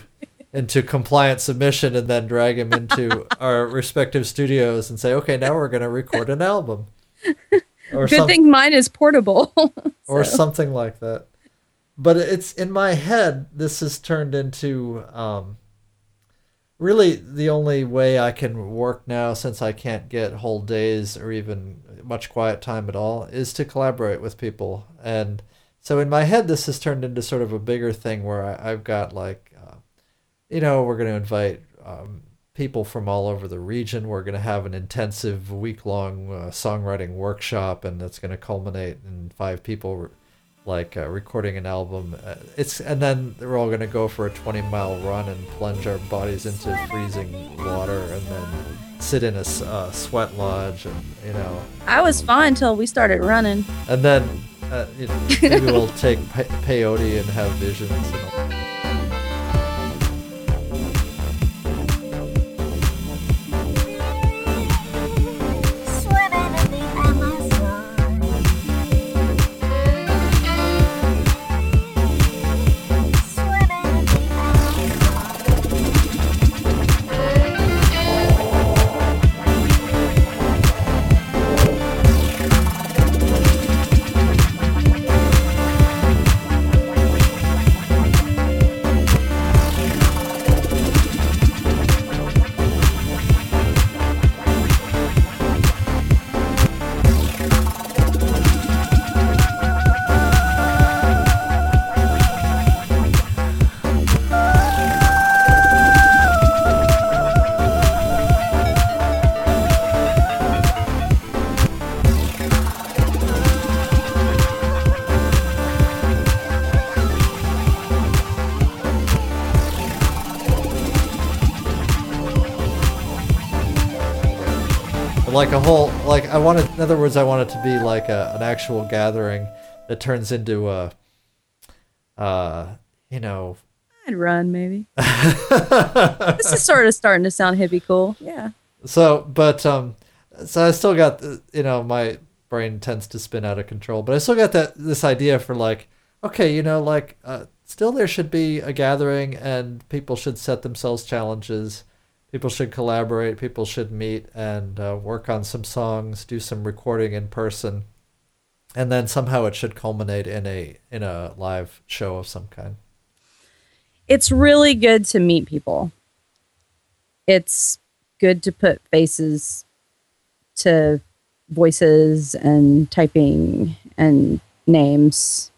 into compliant submission, and then drag him into our respective studios and say, okay, now we're going to record an album. Or Good some- thing mine is portable. so. Or something like that. But it's in my head, this has turned into um, really the only way I can work now, since I can't get whole days or even much quiet time at all, is to collaborate with people. And so in my head, this has turned into sort of a bigger thing where I, I've got like, you know, we're going to invite um, people from all over the region. We're going to have an intensive week-long uh, songwriting workshop, and that's going to culminate in five people re- like uh, recording an album. Uh, it's and then we're all going to go for a twenty-mile run and plunge our bodies into freezing water, and then sit in a uh, sweat lodge. And you know, I was fine until we started running. And then uh, you know, maybe we'll take pe- peyote and have visions and all that. Like a whole, like I wanted, in other words, I want it to be like a, an actual gathering that turns into a, uh, you know. I'd run maybe. This is sort of starting to sound hippie cool. Yeah. So, but, um, so I still got, you know, my brain tends to spin out of control, but I still got that, this idea for like, okay, you know, like, uh, still there should be a gathering, and people should set themselves challenges. People should collaborate, people should meet and uh, work on some songs, do some recording in person, and then somehow it should culminate in a in a live show of some kind. It's really good to meet people. It's good to put faces to voices and typing and names.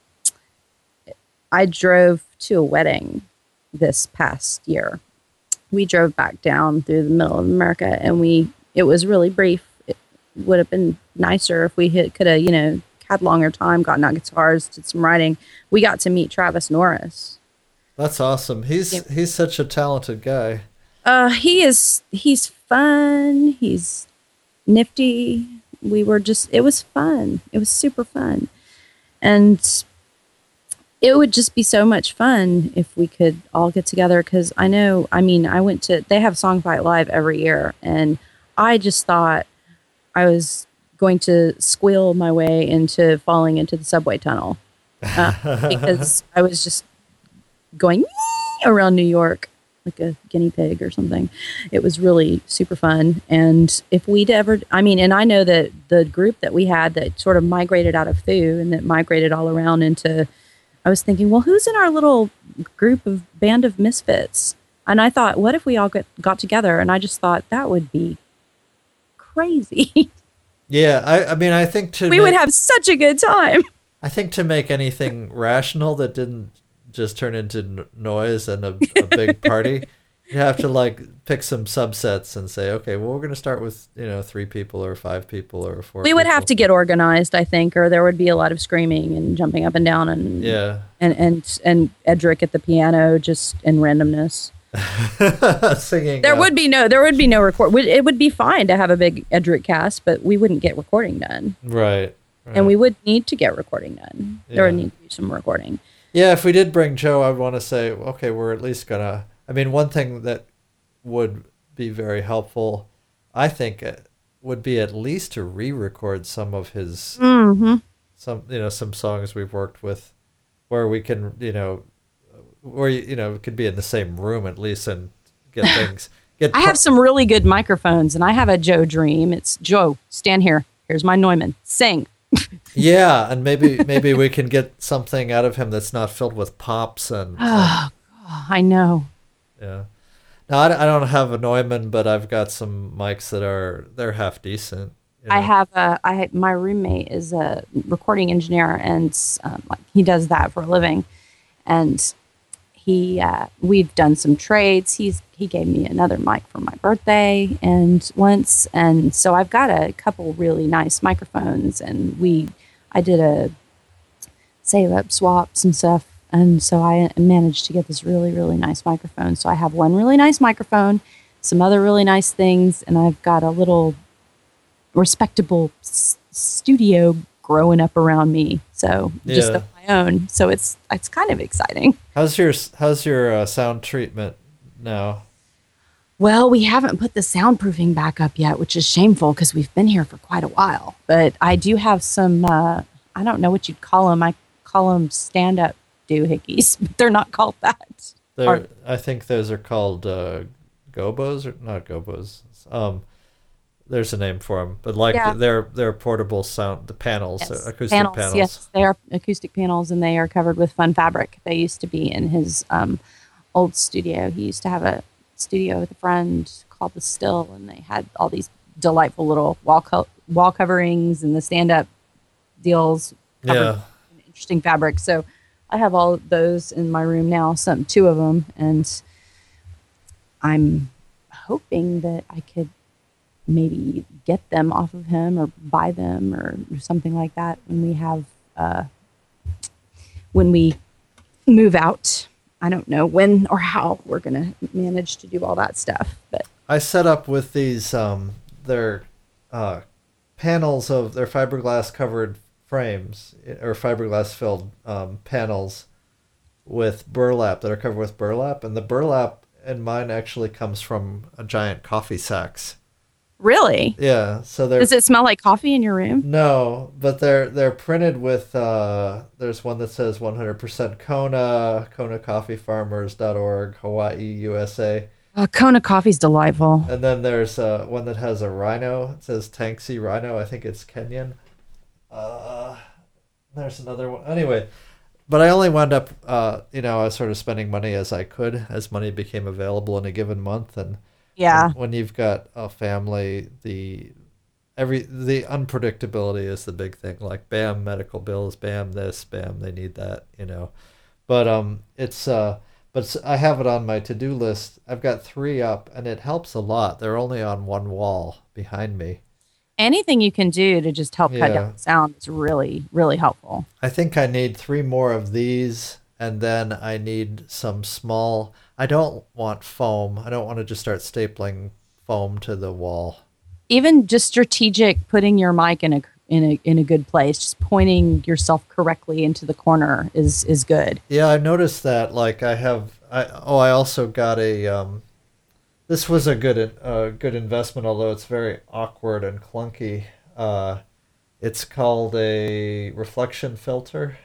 I drove to a wedding this past year. We drove back down through the middle of America, and we it was really brief. It would have been nicer if we hit, could have, you know, had longer time, gotten out guitars, did some writing. We got to meet Travis Norris. That's awesome. He's yeah. he's such a talented guy. Uh, he is. He's fun. He's nifty. We were just. It was fun. It was super fun, and it would just be so much fun if we could all get together, because I know, I mean, I went to, they have Songfight Live every year, and I just thought I was going to squeal my way into falling into the subway tunnel uh, because I was just going around New York like a guinea pig or something. It was really super fun. And if we'd ever, I mean, and I know that the group that we had that sort of migrated out of F U and that migrated all around into, I was thinking, well, who's in our little group of band of misfits? And I thought, what if we all get, got together? And I just thought that would be crazy. Yeah, I, I mean, I think to we make, would have such a good time. I think to make anything rational that didn't just turn into noise and a, a big party, you have to like pick some subsets and say, okay, well, we're going to start with, you know, three people or five people or four. We would people. have to get organized, I think, or there would be a lot of screaming and jumping up and down and yeah, and and and Edric at the piano, just in randomness. Singing. There out. would be no, there would be no record. It would be fine to have a big Edric cast, but we wouldn't get recording done. Right. right. And we would need to get recording done. Yeah. There would need to be some recording. Yeah. If we did bring Joe, I want to say, okay, we're at least gonna, I mean, one thing that would be very helpful, I think, would be at least to re-record some of his, mm-hmm. some, you know, some songs we've worked with where we can, you know, or, you know, it could be in the same room at least and get things. Get I pro- have some really good microphones, and I have a Joe dream. It's Joe, stand here. Here's my Neumann. Sing. Yeah, and maybe maybe we can get something out of him that's not filled with pops and. Oh, and, I know. Yeah. Now I, I don't have a Neumann, but I've got some mics that are they're half decent. You know? I have a. I my roommate is a recording engineer, and um, like he does that for a living, and. He, uh, we've done some trades. He's he gave me another mic for my birthday and once, and so I've got a couple really nice microphones. And we, I did a save up swaps and stuff, and so I managed to get this really really nice microphone. So I have one really nice microphone, some other really nice things, and I've got a little respectable s- studio growing up around me. So yeah. just the. Own, so it's it's kind of exciting. How's your how's your uh, sound treatment now? Well, we haven't put the soundproofing back up yet, which is shameful because we've been here for quite a while. But I do have some. Uh, I don't know what you'd call them. I call them stand-up doohickeys, but they're not called that. Are, I think those are called uh, gobos or not gobos. Um, There's a name for them, but like yeah. they're they're portable sound the panels, yes. acoustic panels, panels. Yes, they are acoustic panels, and they are covered with fun fabric. They used to be in his um, old studio. He used to have a studio with a friend called The Still, and they had all these delightful little wall co- wall coverings and the stand up deals. Yeah, in interesting fabric. So I have all of those in my room now. Some two of them, and I'm hoping that I could. Maybe get them off of him or buy them or, or something like that when we have uh when we move out. I don't know when or how we're gonna manage to do all that stuff, but I set up with these um they're uh panels of their fiberglass covered frames or fiberglass filled um panels with burlap that are covered with burlap, and the burlap in mine actually comes from a giant coffee sacks. Really? Yeah. So they're. Does it smell like coffee in your room? No, but they're they're printed with. Uh, there's one that says one hundred percent Kona, Kona Coffee Farmers dot org, Hawaii, U S A. Uh, Kona coffee's delightful. And then there's uh, one that has a rhino. It says Tanxi Rhino. I think it's Kenyan. Uh, there's another one. Anyway, but I only wound up. Uh, you know, I was sort of spending money as I could, as money became available in a given month, and. Yeah. When you've got a family, the every the unpredictability is the big thing. Like, bam, medical bills, bam, this, bam, they need that, you know. But um, it's uh, but I have it on my to-do list. I've got three up, and it helps a lot. They're only on one wall behind me. Anything you can do to just help yeah. cut down sound is really, really helpful. I think I need three more of these, and then I need some small. I don't want foam. I don't want to just start stapling foam to the wall. Even just strategic, putting your mic in a in a in a good place, just pointing yourself correctly into the corner is is good. Yeah, I noticed that. Like I have, I oh, I also got a. Um, this was a good uh, good investment, although it's very awkward and clunky. Uh, it's called a reflection filter.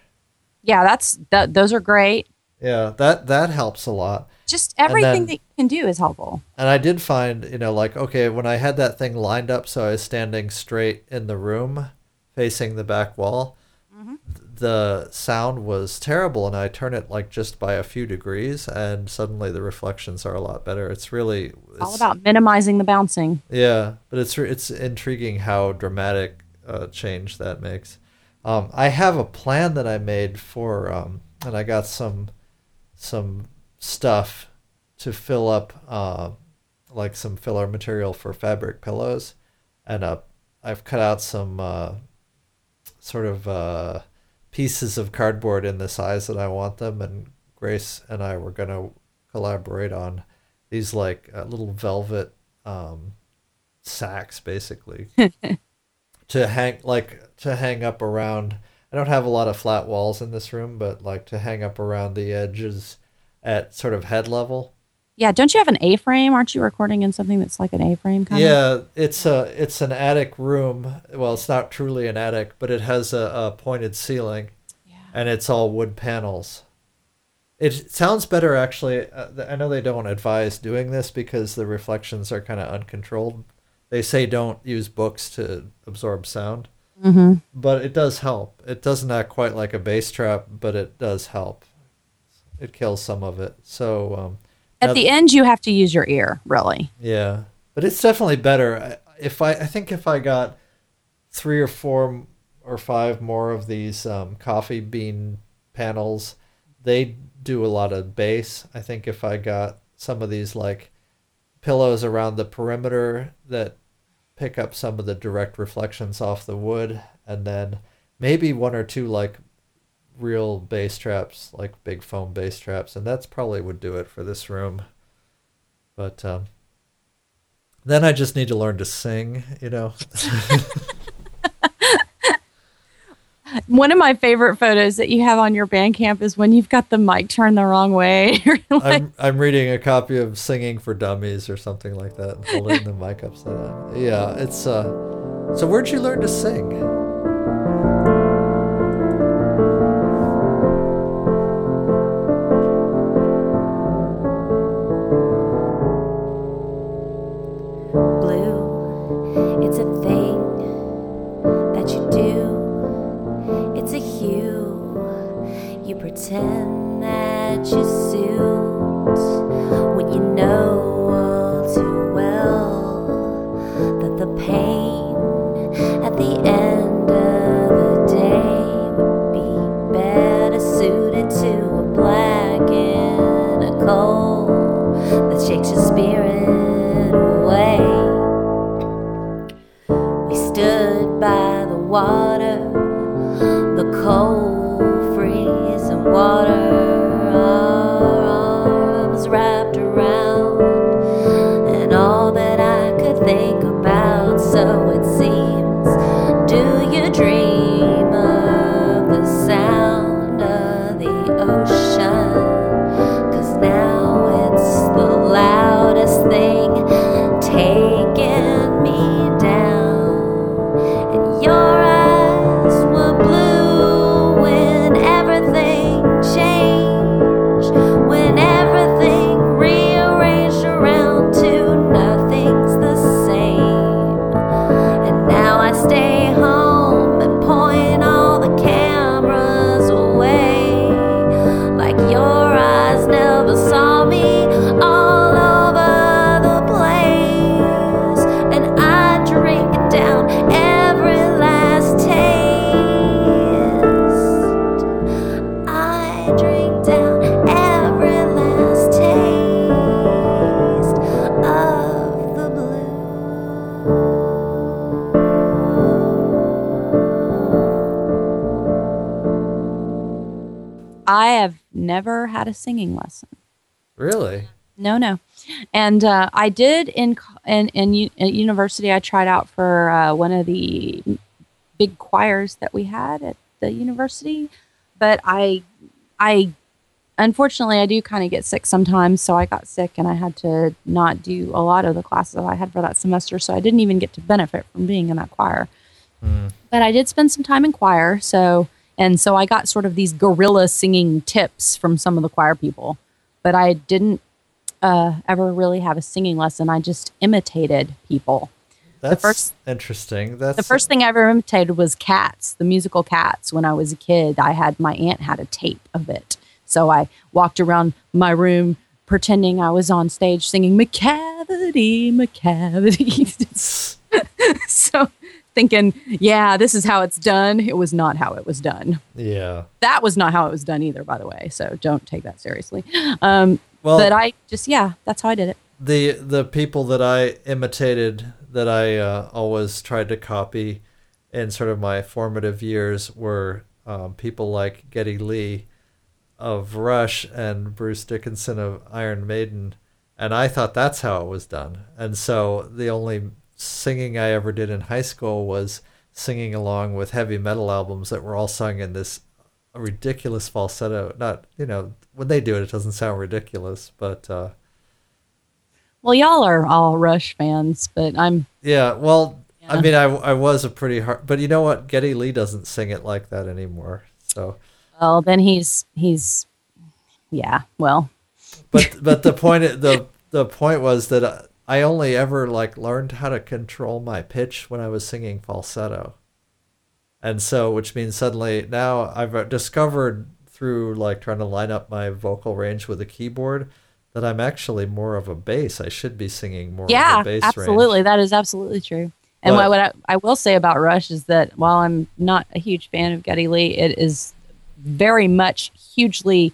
Yeah, that's that. Those are great. Yeah, that, that helps a lot. Just everything then, that you can do is helpful. And I did find, you know, like, okay, when I had that thing lined up so I was standing straight in the room facing the back wall, Mm-hmm. The sound was terrible, and I turn it like just by a few degrees, and suddenly the reflections are a lot better. It's really it's, all about minimizing the bouncing. Yeah, but it's it's intriguing how dramatic uh, change that makes. Um, I have a plan that I made for, um, and I got some some stuff to fill up, uh, like some filler material for fabric pillows, and uh, I've cut out some uh, sort of. Uh, pieces of cardboard in the size that I want them, and Grace and I were going to collaborate on these like uh, little velvet um, sacks, basically, to hang like to hang up around. I don't have a lot of flat walls in this room, but like to hang up around the edges at sort of head level. Yeah, don't you have an A-frame? Aren't you recording in something that's like an A-frame kind yeah, of? Yeah, it's a it's an attic room. Well, it's not truly an attic, but it has a, a pointed ceiling, yeah. And it's all wood panels. It sounds better, actually. Uh, I know they don't advise doing this because the reflections are kind of uncontrolled. They say don't use books to absorb sound, mm-hmm. But it does help. It doesn't act quite like a bass trap, but it does help. It kills some of it. So... Um, At the end, you have to use your ear, really. Yeah, but it's definitely better. If I, I think if I got three or four or five more of these um, coffee bean panels, they do a lot of bass. I think if I got some of these like pillows around the perimeter that pick up some of the direct reflections off the wood, and then maybe one or two like real bass traps, like big foam bass traps, and that's probably would do it for this room. But um, then I just need to learn to sing, you know. One of my favorite photos that you have on your Bandcamp is when you've got the mic turned the wrong way. Like, I'm I'm reading a copy of Singing for Dummies or something like that, and holding the mic upside down. Yeah, it's uh. So where'd you learn to sing? Pretend that you suit when you know all too well that the pain at the end of the day would be better suited to a black and a coal that shakes your spirit away. We stood by the water, the cold water, our arms wrapped around, and all that I could think about, so it seems. Do you dream of the sound of the ocean? 'Cause now it's the loudest thing taking me down, and you're never had a singing lesson. Really? No, no. And uh, I did in in, in u- at university. I tried out for uh, one of the big choirs that we had at the university, but I, I, unfortunately, I do kind of get sick sometimes. So I got sick, and I had to not do a lot of the classes that I had for that semester. So I didn't even get to benefit from being in that choir. Mm. But I did spend some time in choir, so. And so I got sort of these guerrilla singing tips from some of the choir people. But I didn't uh, ever really have a singing lesson. I just imitated people. That's the first, interesting. That's the first thing I ever imitated was Cats, the musical Cats. When I was a kid, I had my aunt had a tape of it. So I walked around my room pretending I was on stage singing McCavity, McCavity. So thinking, yeah, this is how it's done. It was not how it was done. Yeah. That was not how it was done either, by the way. So don't take that seriously. Um, well, but I just, yeah, that's how I did it. The the people that I imitated that I uh, always tried to copy in sort of my formative years were um, people like Geddy Lee of Rush and Bruce Dickinson of Iron Maiden. And I thought that's how it was done. And so the only singing I ever did in high school was singing along with heavy metal albums that were all sung in this ridiculous falsetto. Not, you know, when they do it, it doesn't sound ridiculous, but... Uh, Well, y'all are all Rush fans, but I'm... Yeah, well, yeah. I mean, I, I was a pretty hard... But you know what? Geddy Lee doesn't sing it like that anymore, so... Well, then he's... he's, Yeah, well... But but the point the the point was that I only ever, like, learned how to control my pitch when I was singing falsetto. And so, which means suddenly, now I've discovered through, like, trying to line up my vocal range with a keyboard... that I'm actually more of a bass. I should be singing more yeah, of a bass absolutely. range. Yeah, absolutely. That is absolutely true. And but, what I, I will say about Rush is that while I'm not a huge fan of Geddy Lee, it is very much hugely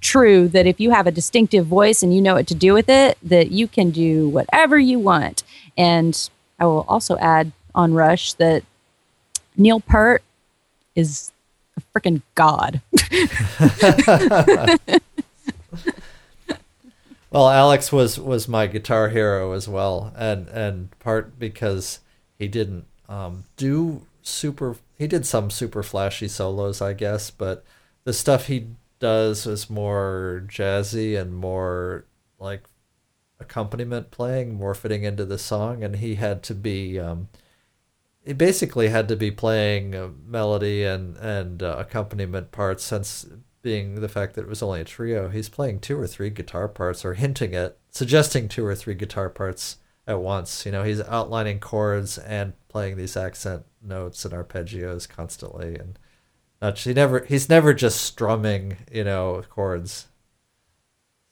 true that if you have a distinctive voice and you know what to do with it, that you can do whatever you want. And I will also add on Rush that Neil Peart is a freaking god. Well, Alex was, was my guitar hero as well, and and part because he didn't um, do super... He did some super flashy solos, I guess, but the stuff he does is more jazzy and more, like, accompaniment playing, more fitting into the song, and he had to be... Um, he basically had to be playing uh, melody and, and uh, accompaniment parts since... being the fact that it was only a trio, he's playing two or three guitar parts or hinting at, suggesting two or three guitar parts at once. You know, he's outlining chords and playing these accent notes and arpeggios constantly. And not, he never, he's never just strumming, you know, chords.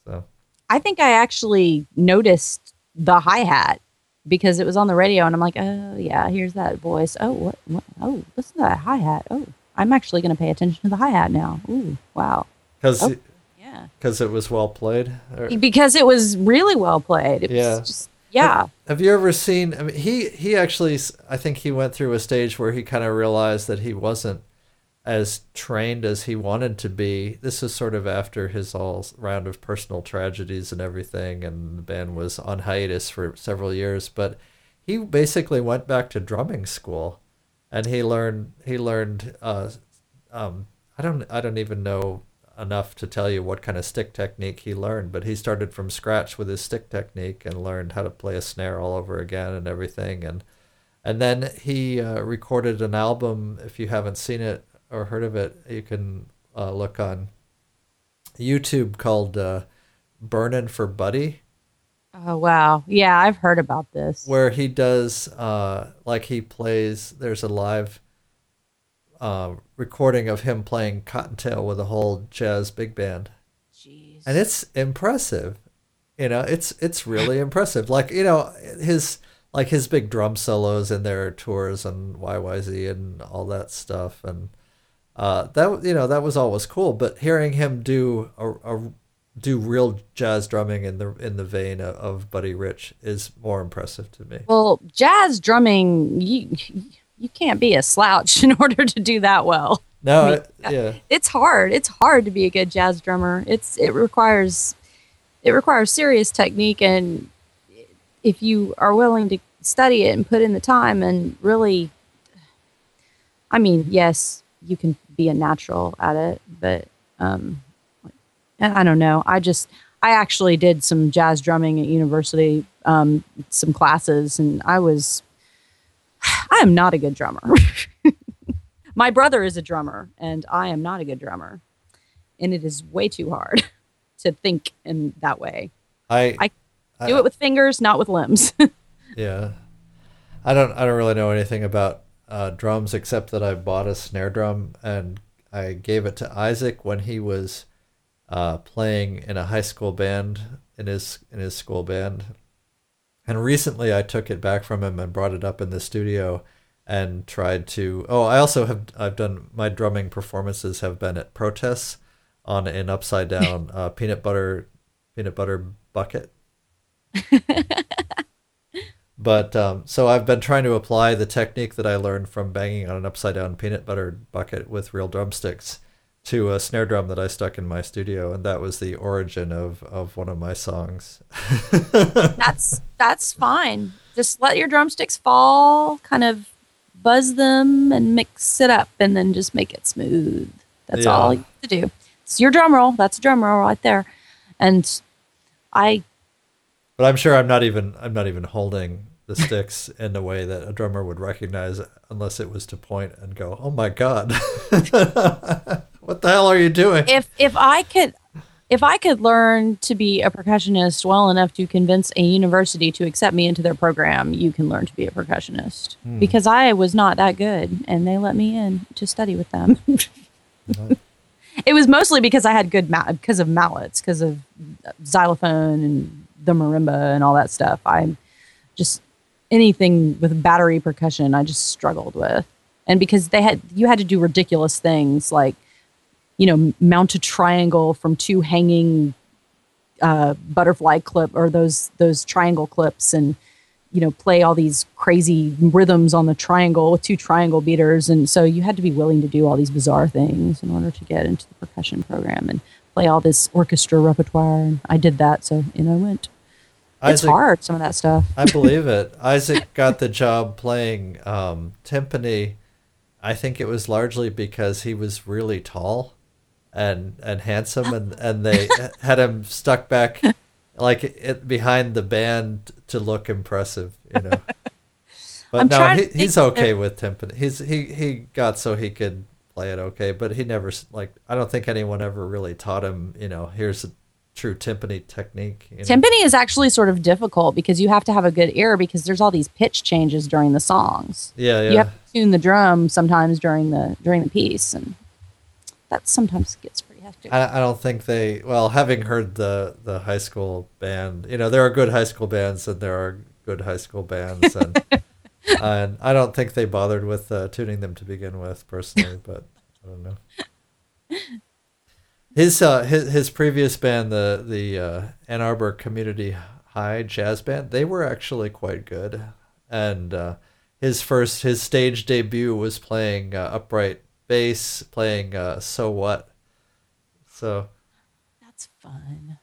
So I think I actually noticed the hi-hat because it was on the radio and I'm like, oh yeah, here's that voice. Oh, what, what? Oh, listen to that hi-hat. Oh, I'm actually going to pay attention to the hi-hat now. Ooh, wow. Because oh, yeah. it was well played? Or... Because it was really well played. It yeah. Was just, yeah. Have, have you ever seen... I mean, he, he actually... I think he went through a stage where he kind of realized that he wasn't as trained as he wanted to be. This was sort of after his all round of personal tragedies and everything, and the band was on hiatus for several years. But he basically went back to drumming school. And he learned. He learned. Uh, um, I don't. I don't even know enough to tell you what kind of stick technique he learned. But he started from scratch with his stick technique and learned how to play a snare all over again and everything. And and then he uh, recorded an album. If you haven't seen it or heard of it, you can uh, look on YouTube called uh, "Burnin' for Buddy." Oh, wow. Yeah, I've heard about this. Where he does, uh, like he plays, there's a live uh, recording of him playing Cottontail with a whole jazz big band. Jeez. And it's impressive. You know, it's it's really impressive. Like, you know, his like his big drum solos in their tours and Y Y Z and all that stuff. And uh, that, you know, that was always cool. But hearing him do a... a do real jazz drumming in the in the vein of, of Buddy Rich is more impressive to me. Well, jazz drumming, you you can't be a slouch in order to do that well. No, I mean, I, yeah, it's hard. It's hard to be a good jazz drummer. It's it requires it requires serious technique, and if you are willing to study it and put in the time and really, I mean, yes, you can be a natural at it, but. Um, I don't know. I just, I actually did some jazz drumming at university, um, some classes, and I was, I am not a good drummer. My brother is a drummer, and I am not a good drummer. And it is way too hard to think in that way. I, I do I, it with fingers, not with limbs. Yeah. I don't I don't really know anything about uh, drums except that I bought a snare drum and I gave it to Isaac when he was uh, playing in a high school band, in his in his school band. And recently I took it back from him and brought it up in the studio and tried to... Oh, I also have... I've done... My drumming performances have been at protests on an upside-down uh, peanut butter peanut butter bucket. But um, so I've been trying to apply the technique that I learned from banging on an upside-down peanut butter bucket with real drumsticks to a snare drum that I stuck in my studio, and that was the origin of, of one of my songs. That's that's fine. Just let your drumsticks fall, kind of buzz them and mix it up, and then just make it smooth. That's yeah. all you have to do. It's your drum roll. That's a drum roll right there. And I... But I'm sure I'm not even I'm not even holding the sticks in the way that a drummer would recognize unless it was to point and go, "Oh my God, what the hell are you doing?" If if I could if I could learn to be a percussionist well enough to convince a university to accept me into their program, you can learn to be a percussionist hmm. because I was not that good and they let me in to study with them. Right. It was mostly because I had good ma- because of mallets, because of xylophone and the marimba and all that stuff. I'm just anything with battery percussion I just struggled with. And because they had you had to do ridiculous things like, you know, mount a triangle from two hanging uh, butterfly clip or those those triangle clips and, you know, play all these crazy rhythms on the triangle with two triangle beaters. And so you had to be willing to do all these bizarre things in order to get into the percussion program and play all this orchestra repertoire. And I did that, so in I went. It's Isaac, hard, some of that stuff. I believe it. Isaac got the job playing um, timpani. I think it was largely because he was really tall and, and handsome, and, and they had him stuck back like it, behind the band to look impressive, you know. But I'm no, he, he's okay they're... with timpani. He's he he got so he could play it okay, but he never, like, I don't think anyone ever really taught him, you know, here's a true timpani technique. You know? Timpani is actually sort of difficult because you have to have a good ear because there's all these pitch changes during the songs. Yeah, yeah. You have to tune the drum sometimes during the during the piece, and that sometimes gets pretty hefty. I, I don't think they, well, having heard the, the high school band, you know, there are good high school bands and there are good high school bands, and and I don't think they bothered with uh, tuning them to begin with, personally. But I don't know. His uh, his his previous band, the the uh, Ann Arbor Community High Jazz Band, they were actually quite good. And uh, his first his stage debut was playing uh, upright bass, playing uh, "So What." So that's fun.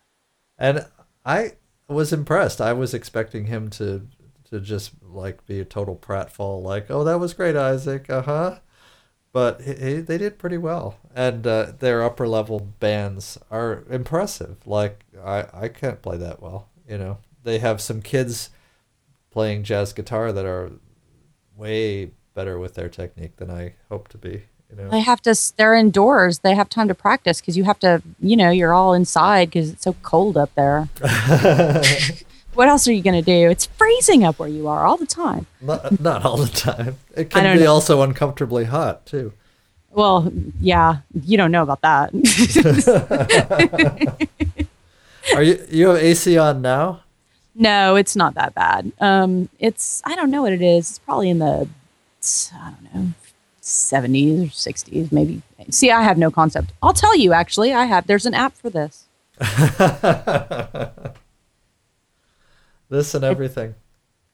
And I was impressed. I was expecting him to. To just like be a total pratfall, like, "Oh, that was great, Isaac." Uh huh. But he, he, they did pretty well, and uh, their upper level bands are impressive. Like I, I can't play that well, you know. They have some kids playing jazz guitar that are way better with their technique than I hope to be. You know, they have to. They're indoors. They have time to practice because you have to. You know, you're all inside because it's so cold up there. What else are you going to do? It's freezing up where you are all the time. Not, not all the time. It can be know. also uncomfortably hot, too. Well, yeah, you don't know about that. Are you you have A C on now? No, it's not that bad. Um, it's I don't know what it is. It's probably in the I don't know seventies or sixties, maybe. See, I have no concept. I'll tell you. Actually, I have. There's an app for this. This and everything.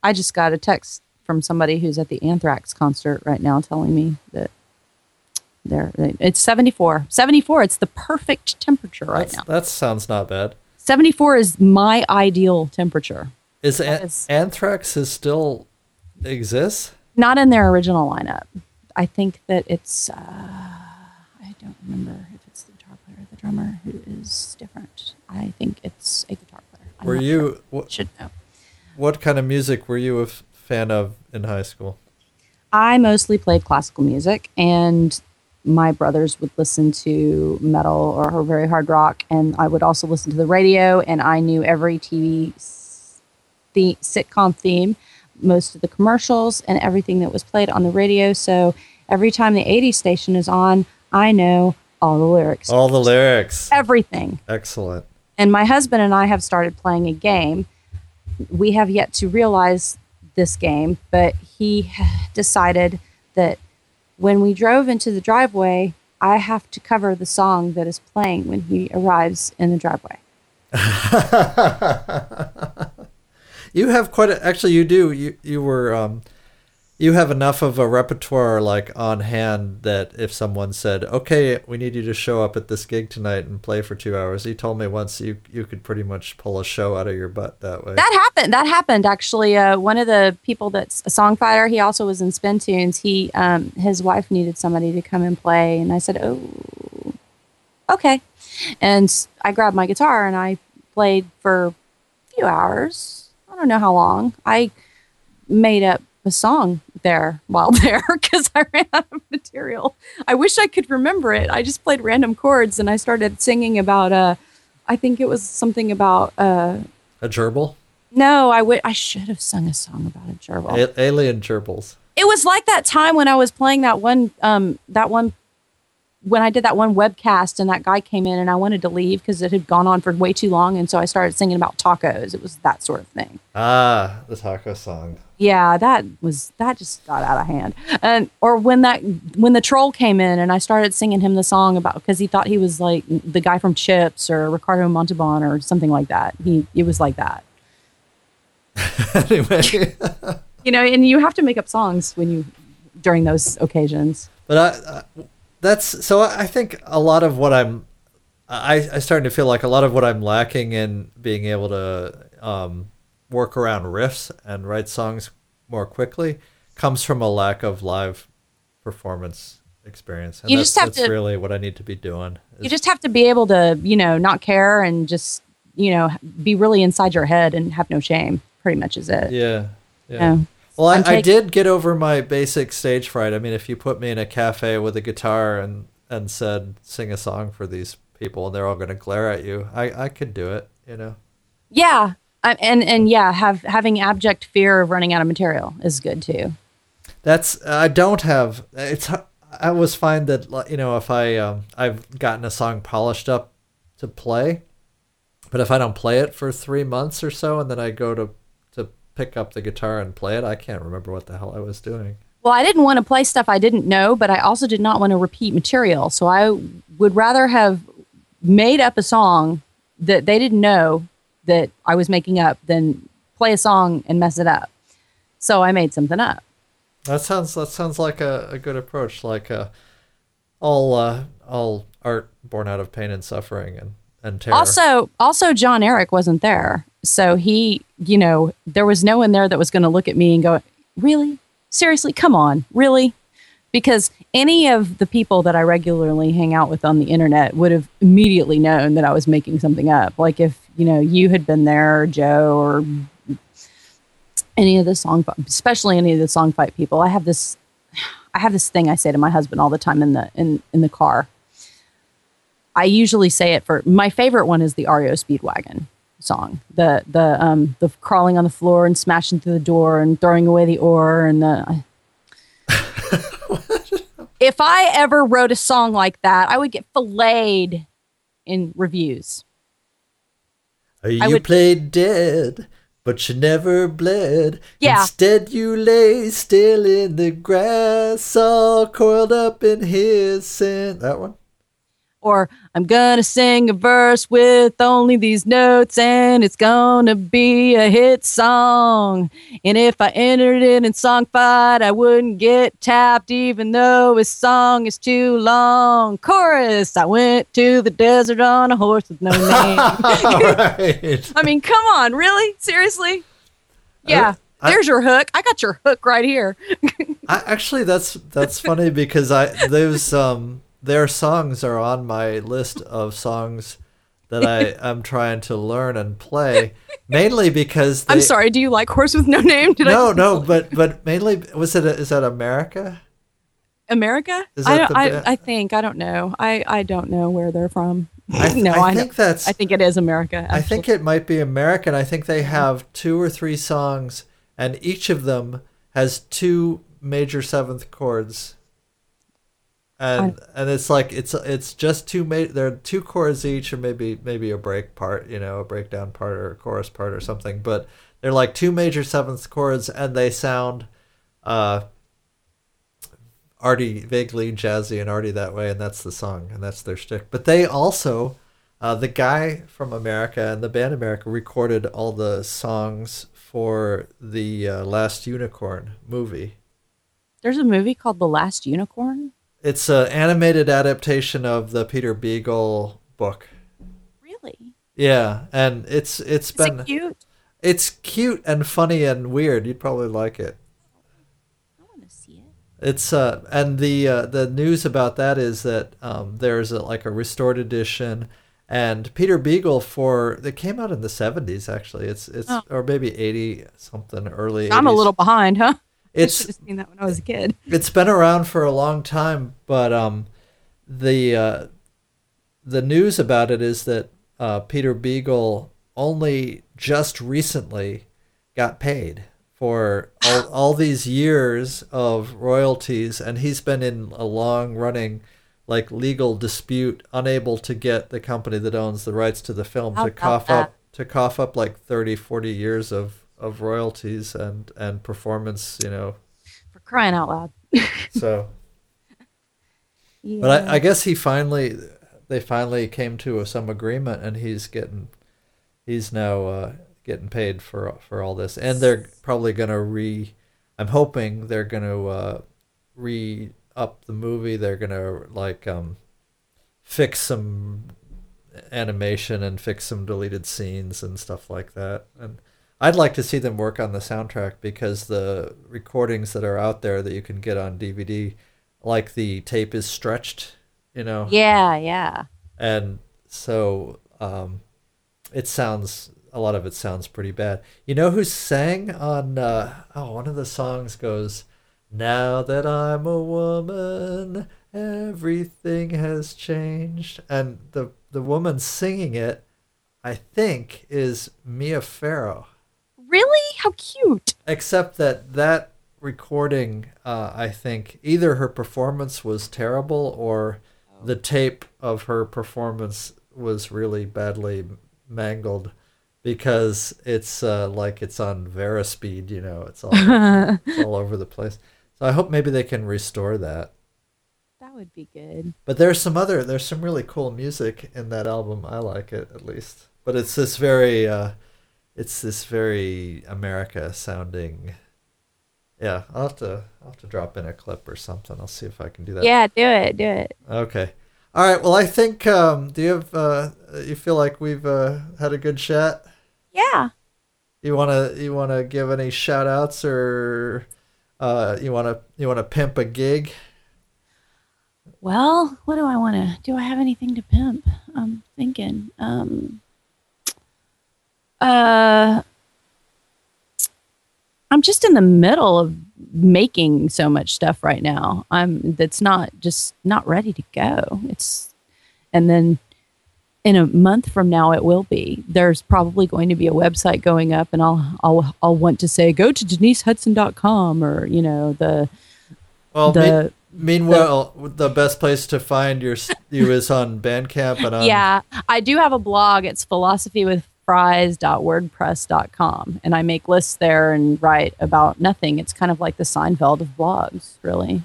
I just got a text from somebody who's at the Anthrax concert right now telling me that they're, it's seventy-four. seventy-four, it's the perfect temperature right That's, now. That sounds not bad. seventy-four is my ideal temperature. Is, an, is Anthrax is still exists? Not in their original lineup. I think that it's, uh, I don't remember if it's the guitar player or the drummer who is different. I think it's a guitar player. I'm were you... Sure. Wh- should know. What kind of music were you a f- fan of in high school? I mostly played classical music, and my brothers would listen to metal or very hard rock, and I would also listen to the radio, and I knew every T V th- sitcom theme most of the commercials and everything that was played on the radio. So every time the eighties station is on, I know all the lyrics. All the lyrics. Everything. Excellent. And my husband and I have started playing a game. We have yet to realize this game, but he decided that when we drove into the driveway, I have to cover the song that is playing when he arrives in the driveway. You have quite a, actually you do, you, you were, um, you have enough of a repertoire like on hand that if someone said, okay, we need you to show up at this gig tonight and play for two hours. He told me once you, you could pretty much pull a show out of your butt that way. That happened. That happened. Actually, uh, one of the people that's a songfighter, he also was in Spin Tunes. He, um, his wife needed somebody to come and play. And I said, oh, okay. And I grabbed my guitar and I played for a few hours. I don't know how long. I made up a song there while there because I ran out of material. I wish I could remember it. I just played random chords and I started singing about, uh, I think it was something about... Uh, a gerbil? No, I, w- I should have sung a song about a gerbil. A- alien gerbils. It was like that time when I was playing that one, um, that one when I did that one webcast and that guy came in and I wanted to leave because it had gone on for way too long. And so I started singing about tacos. It was that sort of thing. Ah, the taco song. Yeah, that was, that just got out of hand. And, or when that, when the troll came in and I started singing him the song about, because he thought he was like the guy from Chips or Ricardo Montalban or something like that. He, it was like that. Anyway. You know, and you have to make up songs when you, during those occasions. But I, I That's so. I think a lot of what I'm, I I starting to feel like a lot of what I'm lacking in being able to um, work around riffs and write songs more quickly comes from a lack of live performance experience. And you that's, just have that's to, really what I need to be doing. Is, you just have to be able to, you know, not care and just, you know, be really inside your head and have no shame. Pretty much is it. Yeah. Yeah. You know? Well, I, taking- I did get over my basic stage fright. I mean, if you put me in a cafe with a guitar and, and said, sing a song for these people and they're all going to glare at you, I, I could do it, you know? Yeah. I, and, and yeah, have having abject fear of running out of material is good too. That's, I don't have, it's, I always find that, you know, if I, um, I've gotten a song polished up to play, but if I don't play it for three months or so, and then I go to pick up the guitar and play it, I can't remember what the hell I was doing. Well, I didn't want to play stuff I didn't know, but I also did not want to repeat material. So I would rather have made up a song that they didn't know that I was making up than play a song and mess it up. So I made something up. That sounds that sounds like a, a good approach, like uh, all uh, all art born out of pain and suffering and, and terror. Also, also John Eric wasn't there. So he, you know, there was no one there that was going to look at me and go, really? Seriously? Come on. Really? Because any of the people that I regularly hang out with on the internet would have immediately known that I was making something up. Like if, you know, you had been there, or Joe, or any of the song, especially any of the Songfight people. I have this, I have this thing I say to my husband all the time in the, in, in the car. I usually say it for, my favorite one is the R E O Speedwagon song, the the um the crawling on the floor and smashing through the door and throwing away the oar and the if I ever wrote a song like that, I would get filleted in reviews. You would, played dead but you never bled. Yeah. Instead you lay still in the grass, all coiled up in his sin. That one. Or I'm gonna sing a verse with only these notes and it's gonna be a hit song. And if I entered it in Songfight, I wouldn't get tapped even though his song is too long. Chorus, I went to the desert on a horse with no name. Right. I mean, come on, really? Seriously? Yeah. I, There's your hook. I got your hook right here. I, actually, that's that's funny because I there's um their songs are on my list of songs that I am trying to learn and play, mainly because they, I'm sorry. Do you like Horse with No Name? Did no, I no, but but mainly was it? A, is that America? America? Is that I, don't, the, I I think I don't know. I, I don't know where they're from. I, no, I, I think know. that's. I think it is America. Actually. I think it might be American. I think they have two or three songs. and each of them has two major seventh chords. And I, and it's like it's it's just two ma- there are two chords each, or maybe maybe a break part, you know, a breakdown part or a chorus part or something. But they're like two major seventh chords, and they sound uh, arty, vaguely jazzy and arty that way. And that's the song, and that's their shtick. But they also, uh, the guy from America and the band America recorded all the songs for the uh, Last Unicorn movie. There's a movie called The Last Unicorn? It's an animated adaptation of the Peter Beagle book. Really? Yeah, and it's it's Is been it cute. It's cute and funny and weird. You'd probably like it. I want to see it. It's uh, and the uh, the news about that is that um, there's a, like a restored edition, and Peter Beagle for it came out in the seventies actually. It's it's oh. or maybe eighty something early. I'm eighties. A little behind, huh? It's, I should have seen that when I was a kid. It's been around for a long time, but um, the uh, the news about it is that uh, Peter Beagle only just recently got paid for all, all these years of royalties, and he's been in a long-running like legal dispute, unable to get the company that owns the rights to the film I'll to cough that. up to cough up like thirty, forty years of. of royalties and, and performance, you know. For crying out loud. so. Yeah. But I, I guess he finally, they finally came to some agreement, and he's getting, he's now uh, getting paid for for all this. And they're probably going to re, I'm hoping they're going to uh, re-up the movie. They're going to, like, um, fix some animation and fix some deleted scenes and stuff like that. And I'd like to see them work on the soundtrack, because the recordings that are out there that you can get on D V D, like the tape is stretched, you know? Yeah, yeah. And so um, it sounds, a lot of it sounds pretty bad. You know who sang on, uh, oh, one of the songs goes, "Now that I'm a woman, everything has changed." And the, the woman singing it, I think, is Mia Farrow. Really? How cute. Except that that recording, uh, I think, either her performance was terrible or the tape of her performance was really badly mangled, because it's uh, like it's on Verispeed, you know, it's all, it's all over the place. So I hope maybe they can restore that. That would be good. But there's some other, there's some really cool music in that album. I like it, at least. But it's this very... Uh, It's this very America sounding. Yeah, I'll have to I'll have to drop in a clip or something. I'll see if I can do that. Yeah, do it, do it. Okay, all right. Well, I think um, do you have uh, you feel like we've uh, had a good chat? Yeah. You wanna you wanna give any shout outs, or uh, you wanna you wanna pimp a gig? Well, what do I wanna do? I have anything to pimp? I'm thinking. Um... Uh, I'm just in the middle of making so much stuff right now. I'm that's not just not ready to go. It's, and then in a month from now it will be. There's probably going to be a website going up, and I'll I'll I'll want to say go to denise hudson dot com, or you know the. Well, the, me- Meanwhile, the best place to find your you is on Bandcamp and on. Yeah, I do have a blog. It's Philosophy with fries dot wordpress dot com, and I make lists there and write about nothing. It's kind of like the Seinfeld of blogs, really.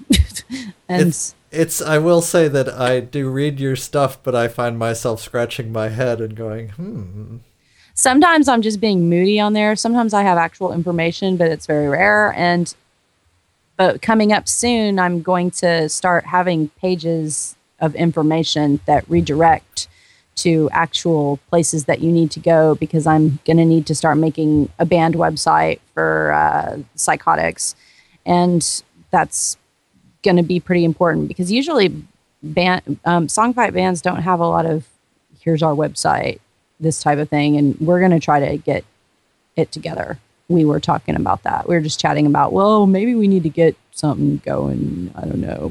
and it's, it's I will say that I do read your stuff, but I find myself scratching my head and going, hmm. Sometimes I'm just being moody on there. Sometimes I have actual information, but it's very rare. And but coming up soon, I'm going to start having pages of information that redirect to actual places that you need to go, because I'm going to need to start making a band website for uh, Psychotics. And that's going to be pretty important, because usually band, um, Songfight bands don't have a lot of, here's our website, this type of thing. And we're going to try to get it together. We were talking about that. We were just chatting about, well, maybe we need to get something going. I don't know.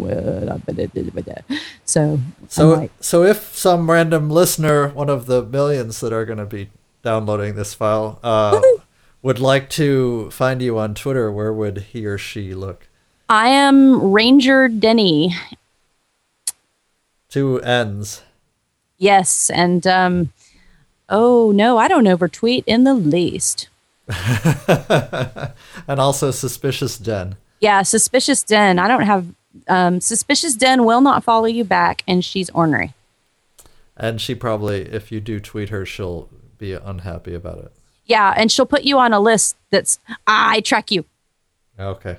So, so, like, so if some random listener, one of the millions that are going to be downloading this file, uh, would like to find you on Twitter, where would he or she look? I am Ranger Denny. Two N's. Yes, and um, oh no, I don't overtweet in the least. And also Suspicious Den. Yeah, Suspicious Den. I don't have um, Suspicious Den will not follow you back, and she's ornery. And she probably, if you do tweet her, she'll be unhappy about it. Yeah, and she'll put you on a list that's, I track you. Okay.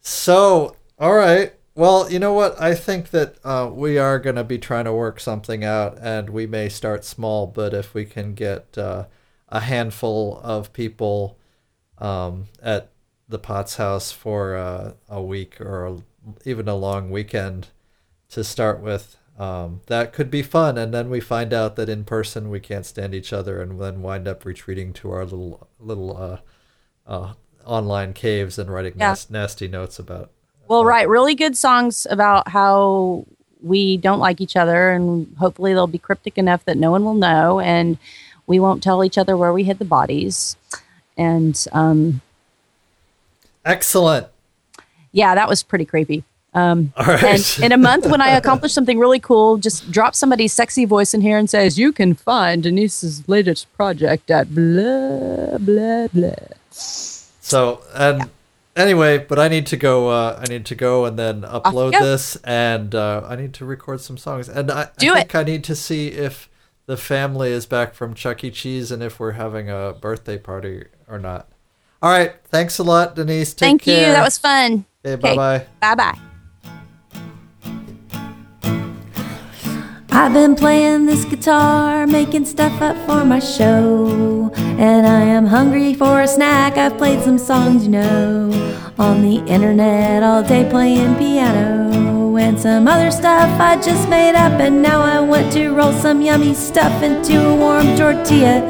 So, all right. Well, you know what? I think that uh, we are going to be trying to work something out, and we may start small, but if we can get uh, a handful of people um, at the Potts house for uh, a week or a, even a long weekend to start with, Um, that could be fun, and then we find out that in person we can't stand each other, and then wind up retreating to our little little uh, uh, online caves and writing yeah. nas- nasty notes about. We'll write really good songs about how we don't like each other, and hopefully they'll be cryptic enough that no one will know, and we won't tell each other where we hid the bodies. And um, excellent. Yeah, that was pretty creepy. Um, All right. And in a month, when I accomplish something really cool, just drop somebody's sexy voice in here and says, you can find Denise's latest project at blah, blah, blah. So, and yeah. anyway, but I need to go, uh, I need to go and then upload uh, this, and uh, I need to record some songs. And I, Do I think it. I need to see if the family is back from Chuck E. Cheese and if we're having a birthday party or not. All right. Thanks a lot, Denise. Take Thank care. you. That was fun. Okay, okay. Bye-bye. Bye-bye. I've been playing this guitar, making stuff up for my show, and I am hungry for a snack. I've played some songs, you know, on the internet all day playing piano, and some other stuff I just made up, and now I want to roll some yummy stuff into a warm tortilla.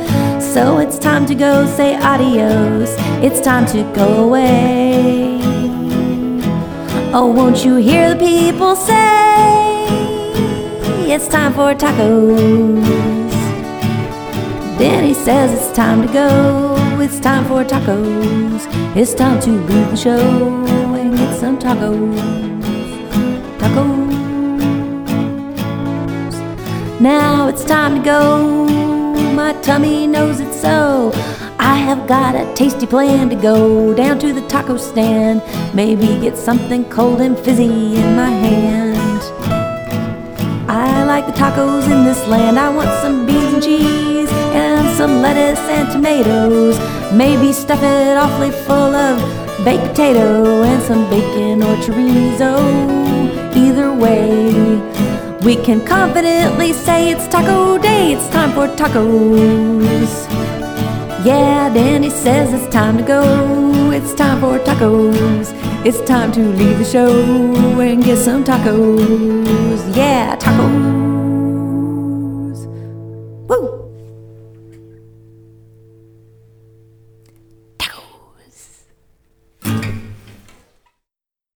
So it's time to go say adios, it's time to go away. Oh, won't you hear the people say, it's time for tacos. Then he says it's time to go, it's time for tacos. It's time to leave the show and get some tacos. Tacos. Now it's time to go, my tummy knows it so. I have got a tasty plan to go down to the taco stand, maybe get something cold and fizzy in my hand. I like the tacos in this land. I want some beans and cheese and some lettuce and tomatoes. Maybe stuff it awfully full of baked potato and some bacon or chorizo. Either way, we can confidently say it's taco day. It's time for tacos. Yeah, Danny says it's time to go. It's time for tacos. It's time to leave the show and get some tacos. Yeah, tacos. Woo!